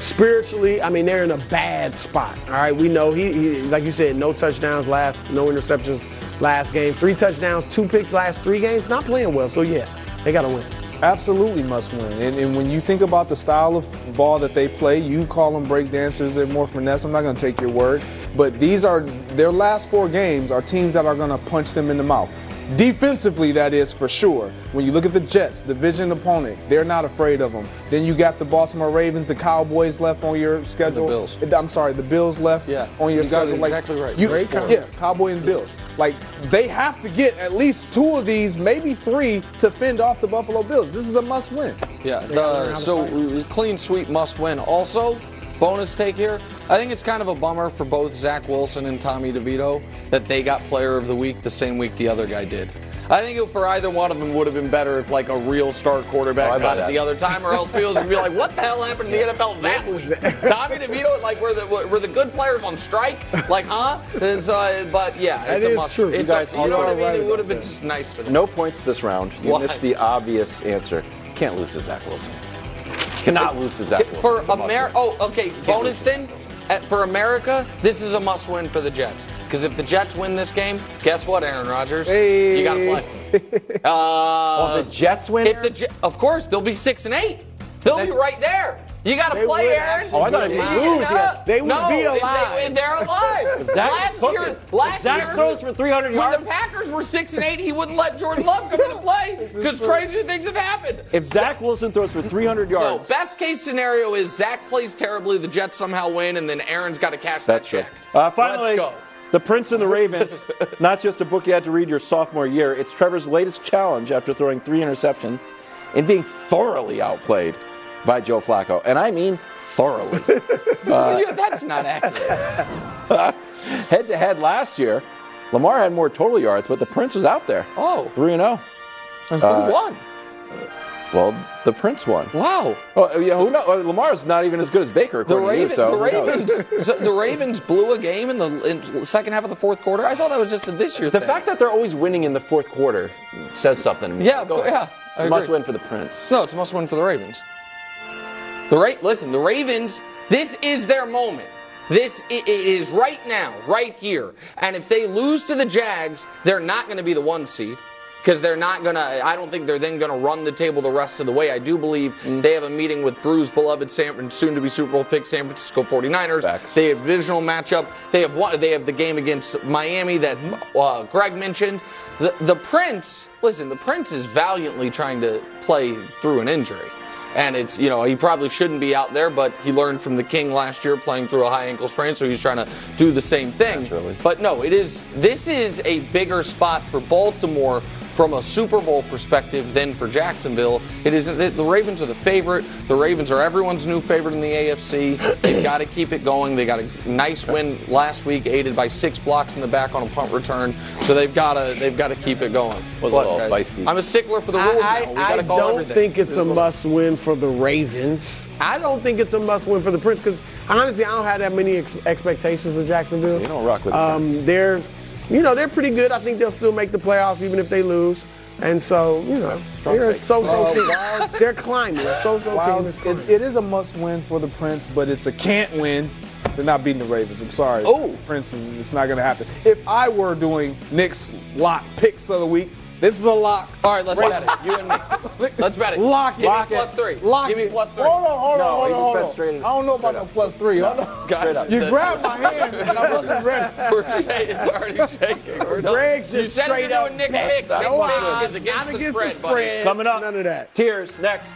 Spiritually, I mean, they're in a bad spot. All right, we know he like you said, no touchdowns no interceptions last game. 3 touchdowns, 2 picks last 3 games. Not playing well, so they got to win. Absolutely must win. And when you think about the style of ball that they play, you call them break dancers, they're more finesse. I'm not going to take your word. But their last 4 games are teams that are going to punch them in the mouth. Defensively, that is for sure. When you look at the Jets, division opponent, they're not afraid of them. Then you got the Baltimore Ravens, the Cowboys left on your schedule. The Bills. I'm sorry, the Bills left on your schedule. Exactly right. Yeah, Cowboys and Bills. Like, they have to get at least two of these, maybe three, to fend off the Buffalo Bills. This is a must-win. Yeah, so clean sweep must-win. Also, bonus take here, I think it's kind of a bummer for both Zach Wilson and Tommy DeVito that they got player of the week the same week the other guy did. I think it, for either one of them would have been better if like a real star quarterback got it the other time, or else people would be like, what the hell happened to the NFL that week? Tommy DeVito, like, were the good players on strike? Like, huh? And so, but yeah, it's a must. It's a, you know what I mean? It would have been just nice for them. No points this round. You missed the obvious answer. Can't lose to Zach Wilson. Cannot lose to Zach Wilson. For America, bonus thing, for America, this is a must-win for the Jets. Because if the Jets win this game, guess what, Aaron Rodgers? Hey. You got to play. The Jets win? Of course, they'll be 6-8. They'll be right there. You got to play, Aaron. Oh, I thought they'd lose. They would be alive. They're alive. Last year, Zach throws for 300 yards. When the Packers were 6-8, he wouldn't let Jordan Love come into play because crazier things have happened. If Zach Wilson throws for 300 yards. No, best case scenario is Zach plays terribly, the Jets somehow win, and then Aaron's got to cash that check. Finally, let's go. The Prince and the Ravens, not just a book you had to read your sophomore year. It's Trevor's latest challenge after throwing 3 interceptions and being thoroughly outplayed by Joe Flacco, and I mean thoroughly. That's not accurate. Head-to-head last year, Lamar had more total yards, but the Prince was out there. Oh. 3-0. And who won? Well, the Prince won. Wow. Oh, yeah, who knows? Lamar's not even as good as Baker, according to you, so the Ravens blew a game in the second half of the fourth quarter? I thought that was just this year. The fact that they're always winning in the fourth quarter says something to me. Yeah, I agree. Must-win for the Prince. No, it's a must-win for the Ravens. Listen, the Ravens, this is their moment. It is right now, right here. And if they lose to the Jags, they're not going to be the 1 seed because they're not going to, I don't think they're then going to run the table the rest of the way. I do believe they have a meeting with Brew's beloved soon-to-be Super Bowl pick San Francisco 49ers. Facts. They have a divisional matchup. They have the game against Miami that Greg mentioned. The Prince, listen, the Prince is valiantly trying to play through an injury. And it's, he probably shouldn't be out there, but he learned from the King last year playing through a high ankle sprain, so he's trying to do the same thing. Naturally. But no, this is a bigger spot for Baltimore from a Super Bowl perspective than for Jacksonville. The Ravens are the favorite. The Ravens are everyone's new favorite in the AFC. They've got to keep it going. They got a nice win last week, aided by 6 blocks in the back on a punt return. So they've got to keep it going. I'm a stickler for the rules. I don't think it's a must-win for the Ravens. I don't think it's a must-win for the Prince because honestly, I don't have that many expectations of Jacksonville. You don't rock with the Prince. They're pretty good. I think they'll still make the playoffs even if they lose. And so, they're a so-so team. They're climbing. A so-so team. It is a must-win for the Prince, but it's a can't win. They're not beating the Ravens. I'm sorry. Oh. Prince, it's not going to happen. If I were doing Nick's lock picks of the week, this is a lock. All right, let's bet it. You and me. Let's bet it. Lock it. Give me plus three. Lock it. Give me plus 3. Hold on. I don't know about no plus 3. No. Guys, you grabbed my hand, and I wasn't ready. It's already shaking. Greg's just straight up. You said you're doing Nick's picks. Nick's picks is against the spread. Coming up. None of that. Tiers next.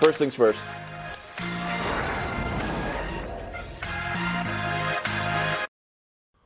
First things first.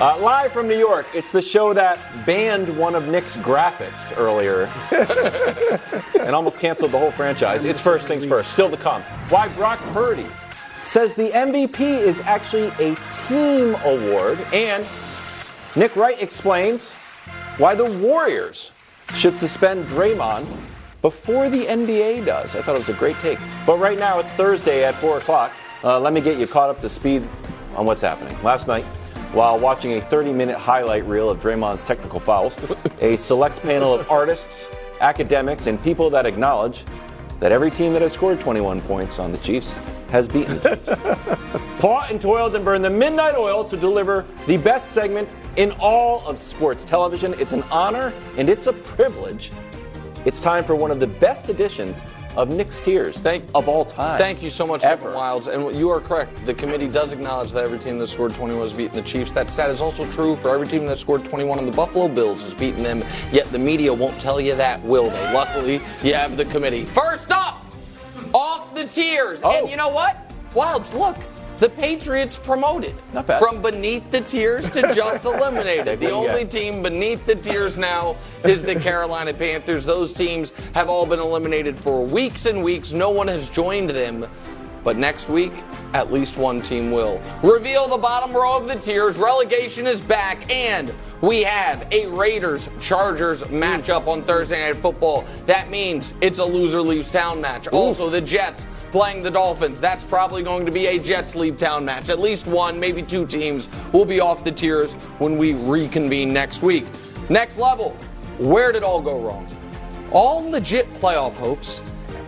Live from New York, it's the show that banned one of Nick's graphics earlier and almost canceled the whole franchise. It's First Things First, still to come. Why Brock Purdy says the MVP is actually a team award, and Nick Wright explains why the Warriors should suspend Draymond before the NBA does. I thought it was a great take. But right now, it's Thursday at 4 o'clock. Let me get you caught up to speed on what's happening. Last night, while watching a 30-minute highlight reel of Draymond's technical fouls, a select panel of artists, academics, and people that acknowledge that every team that has scored 21 points on the Chiefs has beaten them. Fought and toiled and burned the midnight oil to deliver the best segment in all of sports television. It's an honor and it's a privilege. It's time for one of the best editions of Nick's Tears of all time. Thank you so much, Evan Wilds. And you are correct. The committee does acknowledge that every team that scored 21 has beaten the Chiefs. That stat is also true for every team that scored 21 on the Buffalo Bills has beaten them. Yet the media won't tell you that, will they? Luckily, you have the committee. First up, off the tiers. Oh. And you know what? Wilds, look. The Patriots promoted from beneath the tiers to just eliminated. The only team beneath the tiers now is the Carolina Panthers. Those teams have all been eliminated for weeks and weeks. No one has joined them. But next week, at least one team will. Reveal the bottom row of the tiers. Relegation is back. And we have a Raiders-Chargers matchup on Thursday Night Football. That means it's a loser-leaves-town match. Ooh. Also, the Jets playing the Dolphins. That's probably going to be a Jets-leave-town match. At least one, maybe two teams will be off the tiers when we reconvene next week. Next level, where did all go wrong? All legit playoff hopes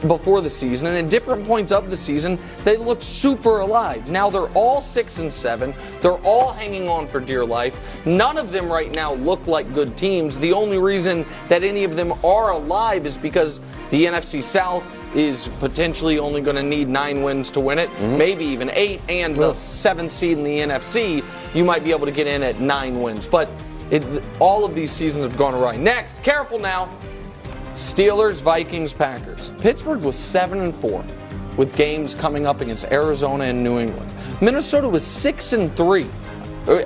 before the season, and at different points of the season, they looked super alive. Now they're all 6-7. They're all hanging on for dear life. None of them right now look like good teams. The only reason that any of them are alive is because the NFC South is potentially only going to need 9 wins to win it, maybe even 8, and the 7th seed in the NFC, you might be able to get in at 9 wins. But all of these seasons have gone awry. Next, careful now. Steelers, Vikings, Packers. Pittsburgh was 7-4 with games coming up against Arizona and New England. Minnesota was 6-3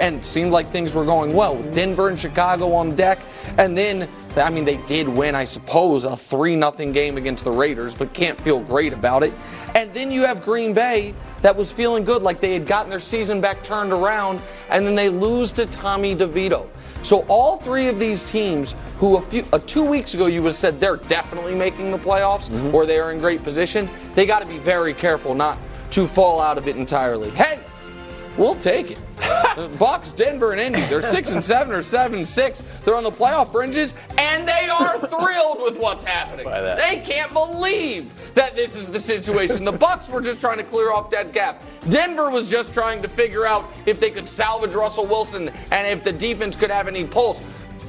and seemed like things were going well with Denver and Chicago on deck. And then, I mean, they did win, I suppose, a 3-0 game against the Raiders, but can't feel great about it. And then you have Green Bay that was feeling good, like they had gotten their season back turned around, and then they lose to Tommy DeVito. So all three of these teams who 2 weeks ago you would have said they're definitely making the playoffs or they are in great position, they got to be very careful not to fall out of it entirely. Hey, we'll take it. Bucks, Denver, and Indy. They're 6-7 or 7-6. They're on the playoff fringes, and they are thrilled with what's happening. They can't believe that this is the situation. The Bucks were just trying to clear off that gap. Denver was just trying to figure out if they could salvage Russell Wilson and if the defense could have any pulse.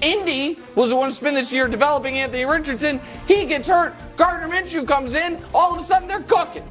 Indy was the one who spent this year developing Anthony Richardson. He gets hurt. Gardner Minshew comes in. All of a sudden, they're cooking.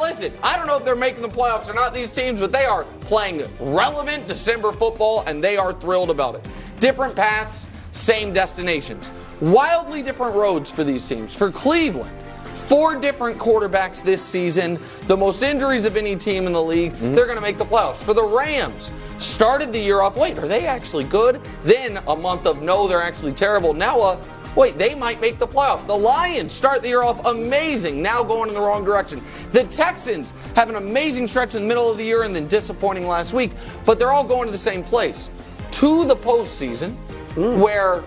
Listen, I don't know if they're making the playoffs or not, these teams, but they are playing relevant December football, and they are thrilled about it. Different paths, same destinations. Wildly different roads for these teams. For Cleveland, 4 different quarterbacks this season, the most injuries of any team in the league. They're going to make the playoffs. For the Rams, started the year off, wait, are they actually good? Then a month of, no, they're actually terrible. Now wait, they might make the playoffs. The Lions start the year off amazing, now going in the wrong direction. The Texans have an amazing stretch in the middle of the year and then disappointing last week, but they're all going to the same place, to the postseason, where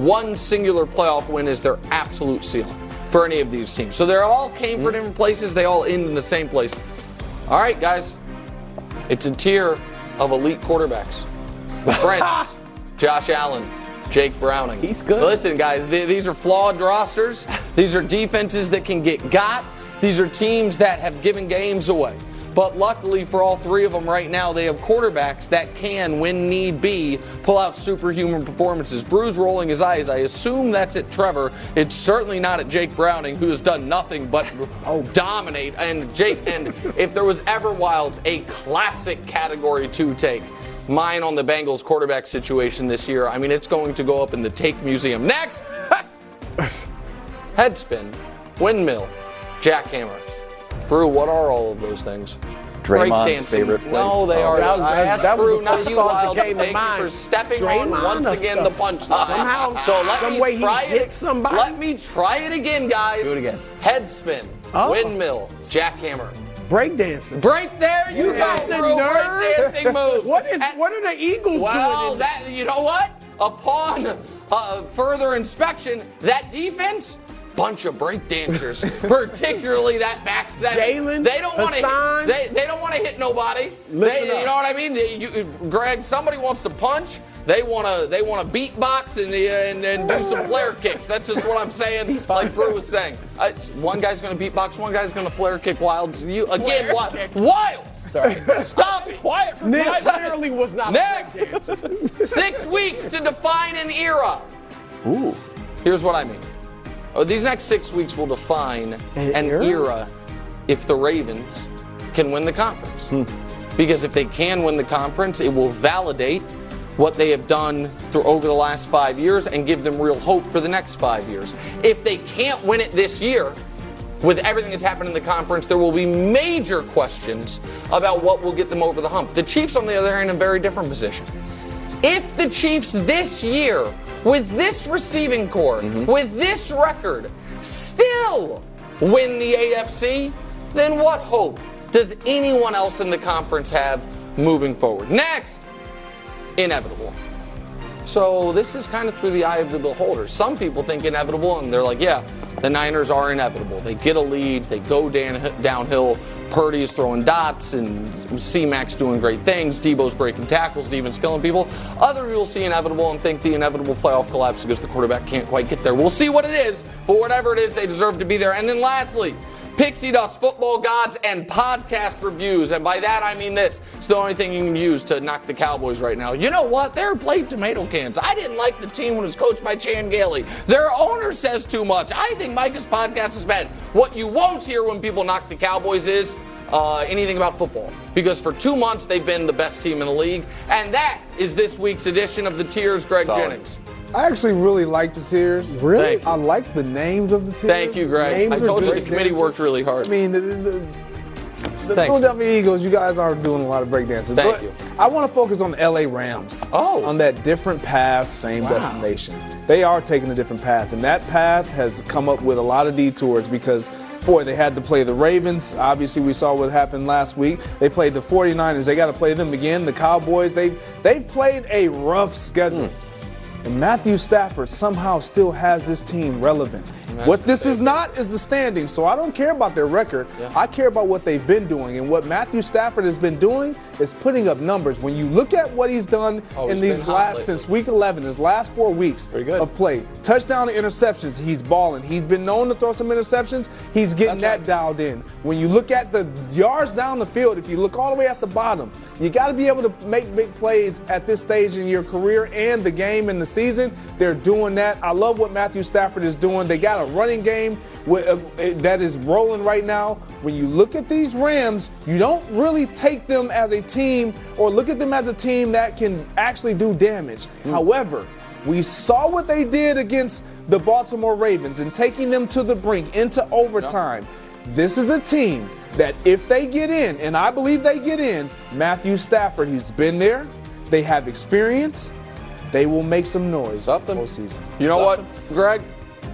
one singular playoff win is their absolute ceiling for any of these teams. So they all came from different places. They all end in the same place. All right, guys, it's a tier of elite quarterbacks. The Prince, Josh Allen, Jake Browning. He's good. Listen, guys, these are flawed rosters. These are defenses that can get got. These are teams that have given games away. But luckily for all three of them right now, they have quarterbacks that can, when need be, pull out superhuman performances. Brew's rolling his eyes. I assume that's at Trevor. It's certainly not at Jake Browning, who has done nothing but dominate. And Jake, and if there was ever Wilds, a classic Category 2 take, mine on the Bengals quarterback situation this year. I mean, it's going to go up in the Take Museum. Next! Headspin, windmill, jackhammer. Brew, what are all of those things? Draymond's favorite place. No, they are. I asked Brew, not you, Wild. Thank you for stepping on once again the punchline. So let me try it again, guys. Do it again. Headspin, windmill, jackhammer. Breakdancing. There you go, Brew. Breakdancing moves. What are the Eagles doing? Well, you know what? Upon further inspection, that defense... bunch of breakdancers, particularly that back seven. Jalen, they don't want to hit nobody. You know what I mean? Greg, somebody wants to punch. They want to beatbox and do some flare kicks. That's just what I'm saying. Like Drew was saying, one guy's going to beatbox, one guy's going to flare kick. Wilds, you again, Wilds. Sorry, stop it. Quiet. Nick clearly was not. Next, 6 weeks to define an era. Ooh, here's what I mean. Oh, these next 6 weeks will define an era if the Ravens can win the conference. Because if they can win the conference, it will validate what they have done over the last 5 years and give them real hope for the next 5 years. If they can't win it this year, with everything that's happened in the conference, there will be major questions about what will get them over the hump. The Chiefs, on the other hand, are in a very different position. If the Chiefs this year, with this receiving core, with this record, still win the AFC, then what hope does anyone else in the conference have moving forward? Next, inevitable. So this is kind of through the eye of the beholder. Some people think inevitable, and they're like, yeah, the Niners are inevitable. They get a lead. They go downhill. Purdy is throwing dots, and C-Mac's doing great things. Debo's breaking tackles. Deven's killing people. Other people see inevitable and think the inevitable playoff collapse because the quarterback can't quite get there. We'll see what it is, but whatever it is, they deserve to be there. And then lastly, Pixie Dust, Football Gods, and Podcast Reviews. And by that, I mean this. It's the only thing you can use to knock the Cowboys right now. You know what? They're played tomato cans. I didn't like the team when it was coached by Chan Gailey. Their owner says too much. I think Micah's podcast is bad. What you won't hear when people knock the Cowboys is anything about football. Because for 2 months, they've been the best team in the league. And that is this week's edition of The Tiers, Greg Jennings. I actually really like the tiers. Really? I like the names of the tiers. Thank you, Greg. I told you the committee worked really hard. I mean, the Philadelphia Eagles, you guys are doing a lot of breakdancing. Thank you. I want to focus on the L.A. Rams. Oh. On that different path, same destination. They are taking a different path, and that path has come up with a lot of detours because – boy, they had to play the Ravens. Obviously, we saw what happened last week. They played the 49ers. They got to play them again. The Cowboys, they played a rough schedule. And Matthew Stafford somehow still has this team relevant. What this is not is the standings. So I don't care about their record. Yeah. I care about what they've been doing. And what Matthew Stafford has been doing is putting up numbers. When you look at what he's done in these last, since week 11, his last 4 weeks of play, touchdown to interceptions, he's balling. He's been known to throw some interceptions. He's getting that dialed in. When you look at the yards down the field, if you look all the way at the bottom, you got to be able to make big plays at this stage in your career and the game and the season. They're doing that. I love what Matthew Stafford is doing. They got a running game that is rolling right now. When you look at these Rams, you don't really take them as a team or look at them as a team that can actually do damage. However, we saw what they did against the Baltimore Ravens and taking them to the brink into overtime. This is a team that if they get in, and I believe they get in, Matthew Stafford, he's been there. They have experience. They will make some noise. Postseason. You know what, Greg?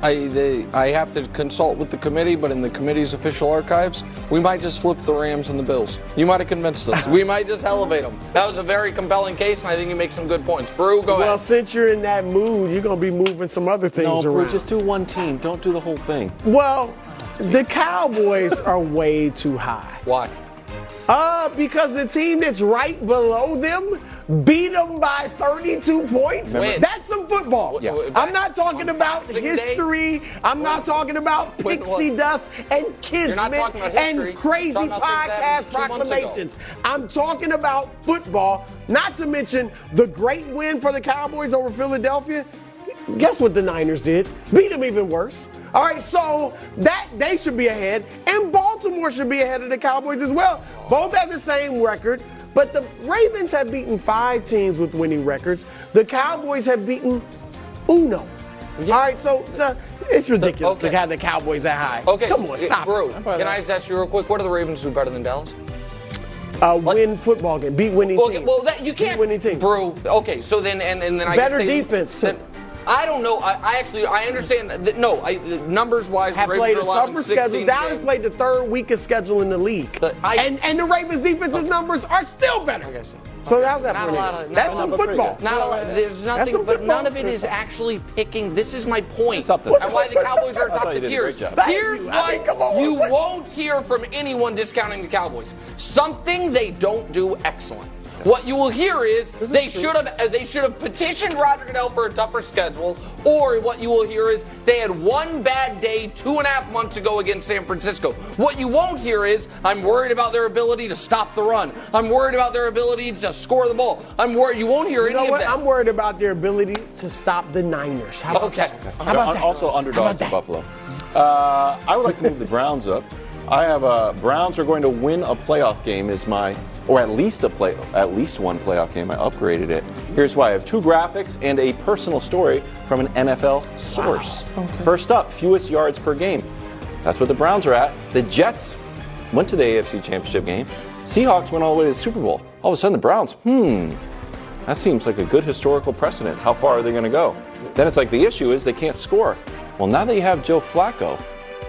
I have to consult with the committee, but in the committee's official archives, we might just flip the Rams and the Bills. You might have convinced us. We might just elevate them. That was a very compelling case, and I think you make some good points. Brew, go ahead. Well, since you're in that mood, you're going to be moving some other things around. No, Brew, just do one team. Don't do the whole thing. Well, the Cowboys are way too high. Why? Because the team that's right below them beat them by 32 points. That's some of football. Yeah. I'm not talking about history. I'm not talking about pixie dust and kismet and crazy podcast proclamations. I'm talking about football, not to mention the great win for the Cowboys over Philadelphia. Guess what the Niners did? Beat them even worse. All right, so that they should be ahead, and Baltimore should be ahead of the Cowboys as well. Both have the same record, but the Ravens have beaten 5 teams with winning records. The Cowboys have beaten uno. Yeah. All right, so it's ridiculous to have the Cowboys that high. Okay, come on, stop. Bro, can I just ask you real quick, what do the Ravens do better than Dallas? Win football game, beat winning teams. Well, that, you can't. Beat winning teams. Bro, okay, so then, and then I guess better defense, too. I don't know. I understand that. No, numbers-wise, the Ravens played a tougher schedule. Dallas played the third weakest schedule in the league. And the Ravens' defense's numbers are still better. Okay, so how's that for me? That's some football. There's nothing, but none of it is actually picking. This is my point. And why the Cowboys are atop the tiers. Here's why you won't hear from anyone discounting the Cowboys. Something they don't do excellent. What you will hear is they should have petitioned Roger Goodell for a tougher schedule, or what you will hear is they had one bad day 2.5 months ago against San Francisco. What you won't hear is I'm worried about their ability to stop the run. I'm worried about their ability to score the ball. I'm worried. You won't hear any of that. I'm worried about their ability to stop the Niners. How about that? How about that? Also underdogs in Buffalo. I would like to move the Browns up. I have Browns are going to win a playoff game is my. Or at least one playoff game. I upgraded it. Here's why. I have 2 graphics and a personal story from an NFL source. Wow. Okay. First up, fewest yards per game. That's what the Browns are at. The Jets went to the AFC Championship game. Seahawks went all the way to the Super Bowl. All of a sudden, the Browns, that seems like a good historical precedent. How far are they going to go? Then it's like the issue is they can't score. Well, now that you have Joe Flacco,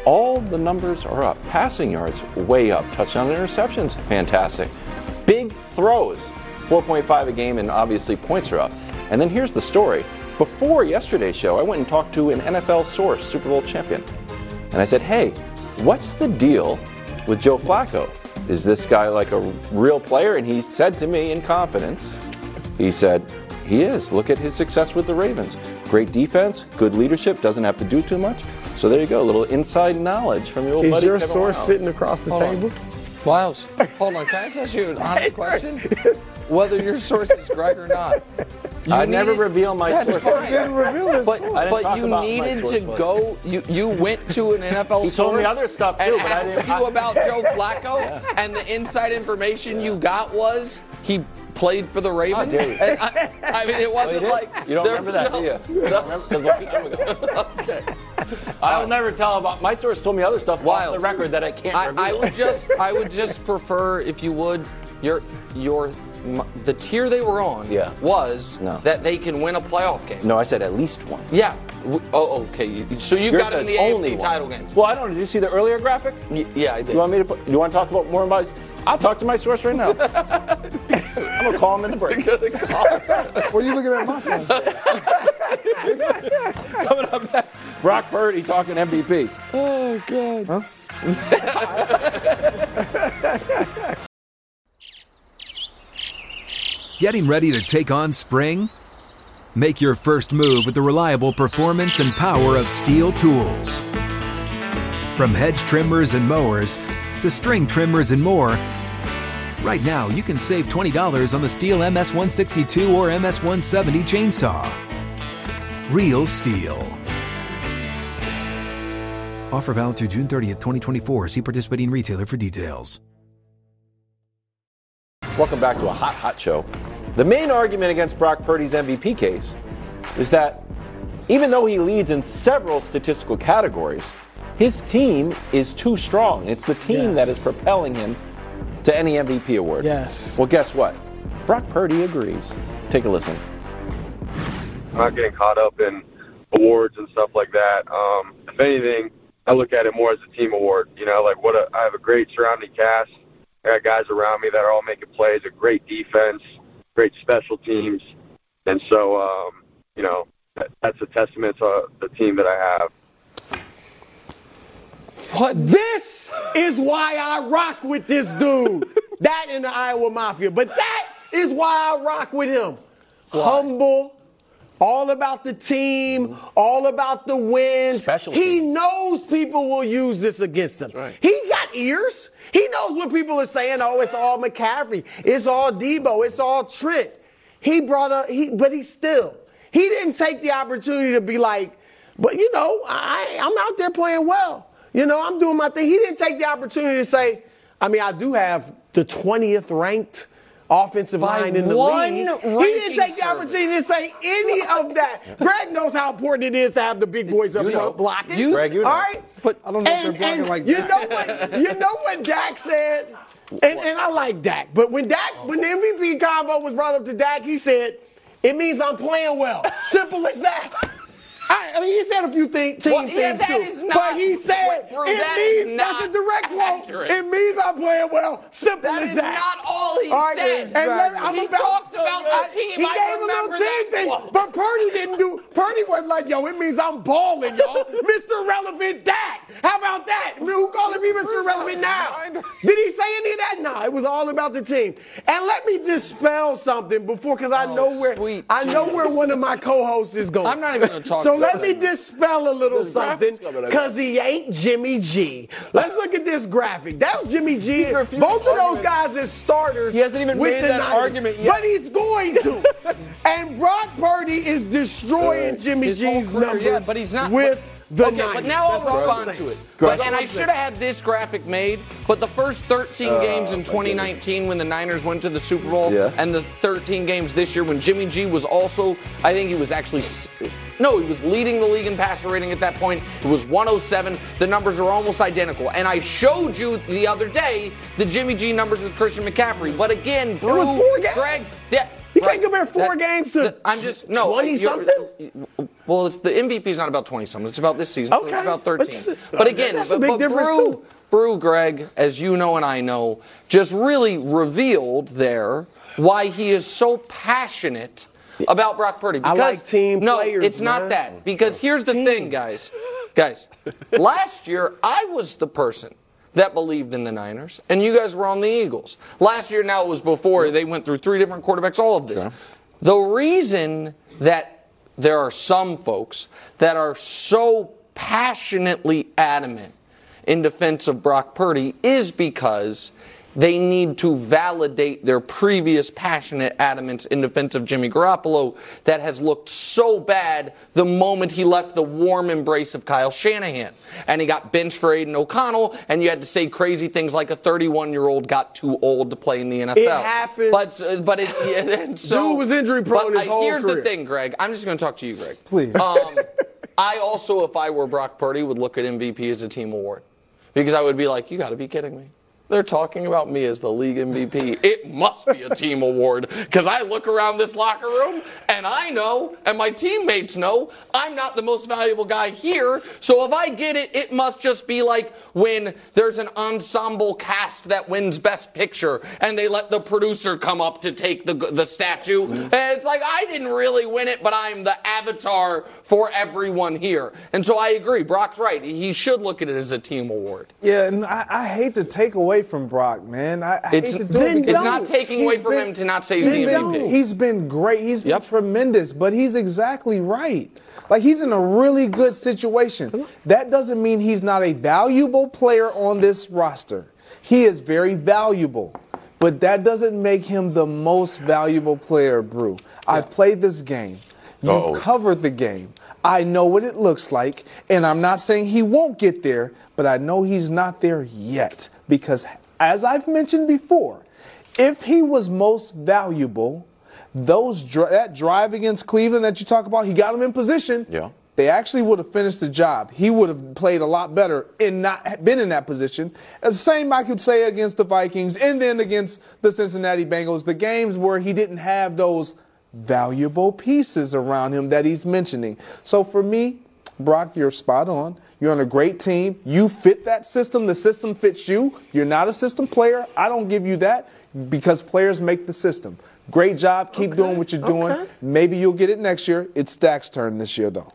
all the numbers are up. Passing yards, way up. Touchdown interceptions, fantastic. Big throws, 4.5 a game, and obviously points are up. And then here's the story. Before yesterday's show, I went and talked to an NFL source, Super Bowl champion. And I said, hey, what's the deal with Joe Flacco? Is this guy like a real player? And he said to me in confidence, he said, he is. Look at his success with the Ravens. Great defense, good leadership, doesn't have to do too much. So there you go, a little inside knowledge from your old buddy Kevin Wiles. Is your source sitting across the table? Miles, hold on. Can I just ask you an honest question? Whether your source is right or not. I never reveal my source. Right. You didn't reveal his source. But you needed to go. You went to an NFL source. He told me other stuff too, and but asked I didn't. You about Joe Flacco, and the inside information you got was he played for the Ravens. I mean, it wasn't like you don't remember that, do you? You don't remember I'll never tell about. My source told me other stuff off the record that I can't remember. I would just prefer if you would the tier they were on was that they can win a playoff game. No, I said at least one. Yeah. Oh, okay. So you've got it in the AFC title game. Well, I don't know. Did you see the earlier graphic? Yeah, I did. You want me to? You want to talk about more about? I'll talk to my source right now. I'm going to call him in the break. What are you looking at my phone? Coming up next, Brock Purdy talking MVP. Oh, God. Huh? Getting ready to take on spring? Make your first move with the reliable performance and power of Steel tools. From hedge trimmers and mowers to string trimmers and more, right now you can save $20 on the Steel MS-162 or MS-170 chainsaw. Real Steel. Offer valid through June 30th, 2024. See participating retailer for details. Welcome back to a hot, hot show. The main argument against Brock Purdy's MVP case is that even though he leads in several statistical categories, his team is too strong. It's the team that is propelling him to any MVP award. Yes. Well, guess what? Brock Purdy agrees. Take a listen. I'm not getting caught up in awards and stuff like that. If anything, I look at it more as a team award. You know, like I have a great surrounding cast. I got guys around me that are all making plays, a great defense, great special teams. And so, you know, that's a testament to the team that I have. But this is why I rock with this dude. That and the Iowa Mafia. But that is why I rock with him. Why? Humble, all about the team, all about the wins. He knows people will use this against him. Right. He got ears. He knows what people are saying. Oh, it's all McCaffrey. It's all Debo. It's all Trent. He brought up, but he didn't take the opportunity to be like, but, you know, I'm out there playing well. You know, I'm doing my thing. He didn't take the opportunity to say, I mean, I do have the 20th ranked offensive line in the league. He didn't take the opportunity to say any of that. Greg knows how important it is to have the big boys up front blocking. All right? But I don't know if they're blocking like that. You know what Dak said? And I like Dak. But when the MVP combo was brought up to Dak, he said, it means I'm playing well. Simple as that. I mean, he said a few things, too. But he said, that's a direct quote. It means I'm playing well. Simple as that. That is not all he said. And he talked about the team. He gave a little team thing. But Purdy didn't do. Purdy wasn't like, yo, it means I'm balling, y'all. Mr. Relevant Dak. How about that? Who calling me Mr. Relevant now? Did he say any of that? No, it was all about the team. And let me dispel something before, because I know where one of my co-hosts is going. I'm not even going to talk about it. Let me dispel a little something, because he ain't Jimmy G. Let's look at this graphic. That's Jimmy G. Both of those guys as starters. He hasn't even made that argument yet. But he's going to. And Brock Purdy is destroying Jimmy G's numbers with the Niners. But now I'll respond to it. And I should have had this graphic made, but the first 13 games in 2019 when the Niners went to the Super Bowl and the 13 games this year when Jimmy G was also, I think he was actually... No, he was leading the league in passer rating at that point. It was 107. The numbers are almost identical. And I showed you the other day the Jimmy G numbers with Christian McCaffrey. But again, Brew, it was 4 games. Greg, you can't compare 4 games to 20-something? Well, the MVP is not about 20-something. It's about this season. Okay. It's about 13. But again, that's a big difference, too. Brew, Greg, as you know and I know, just really revealed there why he is so passionate about Brock Purdy. Because, I like team players. No, it's not that. Because here's the thing, guys. Last year, I was the person that believed in the Niners, and you guys were on the Eagles. Last year, now it was before. They went through 3 different quarterbacks, all of this. Sure. The reason that there are some folks that are so passionately adamant in defense of Brock Purdy is because they need to validate their previous passionate adamance in defense of Jimmy Garoppolo that has looked so bad the moment he left the warm embrace of Kyle Shanahan. And he got benched for Aiden O'Connell, and you had to say crazy things like a 31-year-old got too old to play in the NFL. It happened. Dude was injury-prone his whole career. Here's the thing, Greg. I'm just going to talk to you, Greg. Please. I also, if I were Brock Purdy, would look at MVP as a team award. Because I would be like, you got to be kidding me. They're talking about me as the league MVP. It must be a team award, because I look around this locker room, and I know, and my teammates know, I'm not the most valuable guy here. So if I get it, it must just be like when there's an ensemble cast that wins Best Picture, and they let the producer come up to take the statue. And it's like, I didn't really win it, but I'm the avatar for everyone here. And so I agree. Brock's right. He should look at it as a team award. Yeah, and I hate to take away from Brock, man. It's not taking away from him to not say he's the MVP. He's been great. He's been tremendous, but he's exactly right. Like, he's in a really good situation. That doesn't mean he's not a valuable player on this roster. He is very valuable, but that doesn't make him the most valuable player, Brew. Yeah. I played this game. You've covered the game. I know what it looks like, and I'm not saying he won't get there, but I know he's not there yet because, as I've mentioned before, if he was most valuable, that drive against Cleveland that you talk about, he got him in position. Yeah. They actually would have finished the job. He would have played a lot better and not been in that position. The same I could say against the Vikings and then against the Cincinnati Bengals, the games where he didn't have those valuable pieces around him that he's mentioning. So for me, Brock, you're spot on. You're on a great team. You fit that system. The system fits you. You're not a system player. I don't give you that because players make the system. Great job. Keep doing what you're doing. Maybe you'll get it next year. It's Dak's turn this year, though.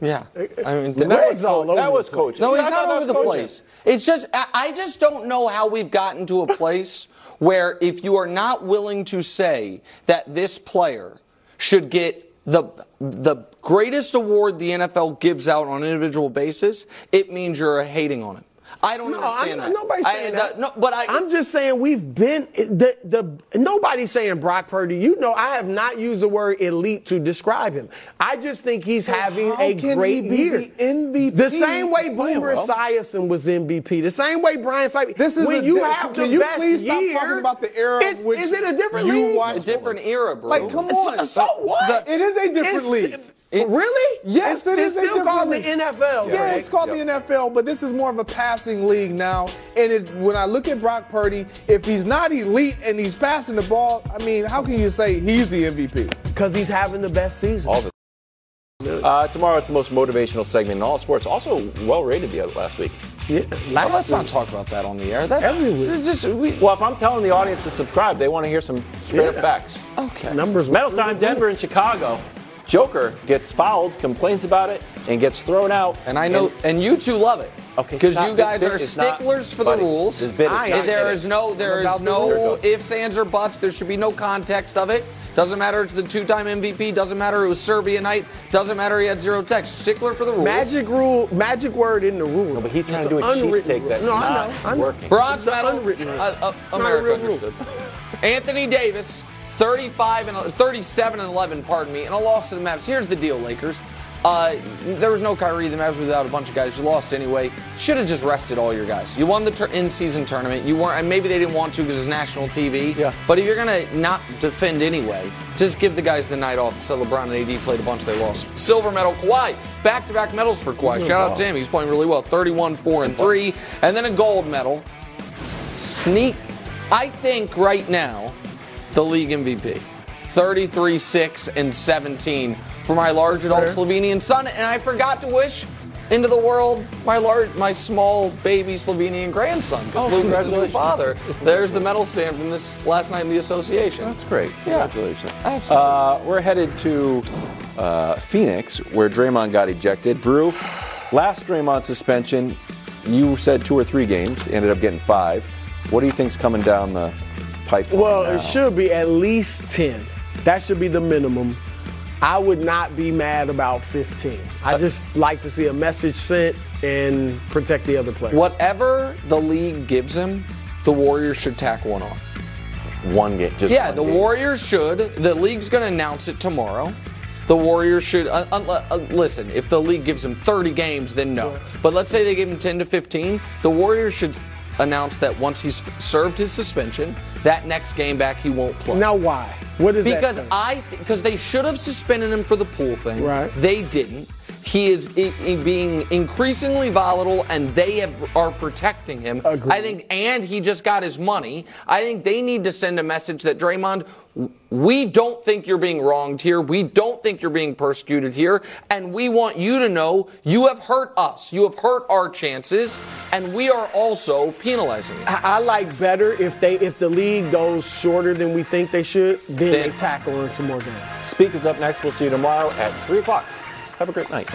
Yeah. I mean, that was coaching. No, he's not over the place. It's just, I just don't know how we've gotten to a place where if you are not willing to say that this player should get the greatest award the NFL gives out on an individual basis, it means you're hating on it. I don't understand that. Nobody's saying that. No, but I'm just saying we've been nobody's saying Brock Purdy. You know, I have not used the word elite to describe him. I just think he's having a great year. The MVP. The same way Boomer Esiason was MVP. The same way Brian Sipe. This is when you have the best year. Can you please stop talking about the era of which is it a different league? A different era, bro. Like, come on. So what? It is a different league. Really? Yes, it's still called the NFL. Yeah, it's called the NFL, but this is more of a passing league now. And when I look at Brock Purdy, if he's not elite and he's passing the ball, I mean, how can you say he's the MVP? Because he's having the best season. Tomorrow, it's the most motivational segment in all sports. Also, well-rated the other last week. Yeah, let's not talk about that on the air. That's every week. Well, if I'm telling the audience to subscribe, they want to hear some straight-up facts. Okay. Numbers. Medals time, Denver and Chicago. Joker gets fouled, complains about it, and gets thrown out. And I know, and you two love it. Okay, because you guys are sticklers for the rules. There is no ifs, ands, or buts. There should be no context of it. Doesn't matter it's the two-time MVP. Doesn't matter it was Serbia night. Doesn't matter he had zero techs. Stickler for the rules. Magic word in the rule. No, but he's trying to do a cheesesteak that's not working. Bronze medal. America understood. Anthony Davis. 37-11, pardon me, and a loss to the Mavs. Here's the deal, Lakers. There was no Kyrie. The Mavs without a bunch of guys. You lost anyway. Should have just rested all your guys. You won the in-season tournament. You weren't, and maybe they didn't want to because it's national TV. Yeah. But if you're going to not defend anyway, just give the guys the night off. So LeBron and AD played a bunch. They lost. Silver medal, Kawhi. Back-to-back medals for Kawhi. Shout out to him. He's playing really well. 31, 4, and 3. And then a gold medal. Sneak. I think right now, the league MVP, 33, 6, and 17 for my large adult Slovenian son. And I forgot to wish into the world my small baby Slovenian grandson. Congratulations, father. There's the medal stand from this last night in the association. That's great. Yeah. Congratulations. Absolutely. We're headed to Phoenix, where Draymond got ejected. Brew, last Draymond suspension, you said 2 or 3 games, ended up getting 5. What do you think's coming down the... Well, it should be at least 10. That should be the minimum. I would not be mad about 15. I just like to see a message sent and protect the other player. Whatever the league gives him, the Warriors should tack one on. One game. Warriors should. The league's going to announce it tomorrow. The Warriors should listen, if the league gives him 30 games, then no. Yeah. But let's say they give him 10 to 15. The Warriors should announced that once he's served his suspension, that next game back he won't play. Now why? What is because that? Because they should have suspended him for the pool thing. Right. They didn't. He is being increasingly volatile, and they are protecting him. Agreed. I think, and he just got his money. I think they need to send a message that, Draymond, we don't think you're being wronged here. We don't think you're being persecuted here. And we want you to know you have hurt us. You have hurt our chances, and we are also penalizing you. I like better if the league goes shorter than we think they should, then they tackle on some more games. Speakers up next. We'll see you tomorrow at 3 o'clock. Have a great night.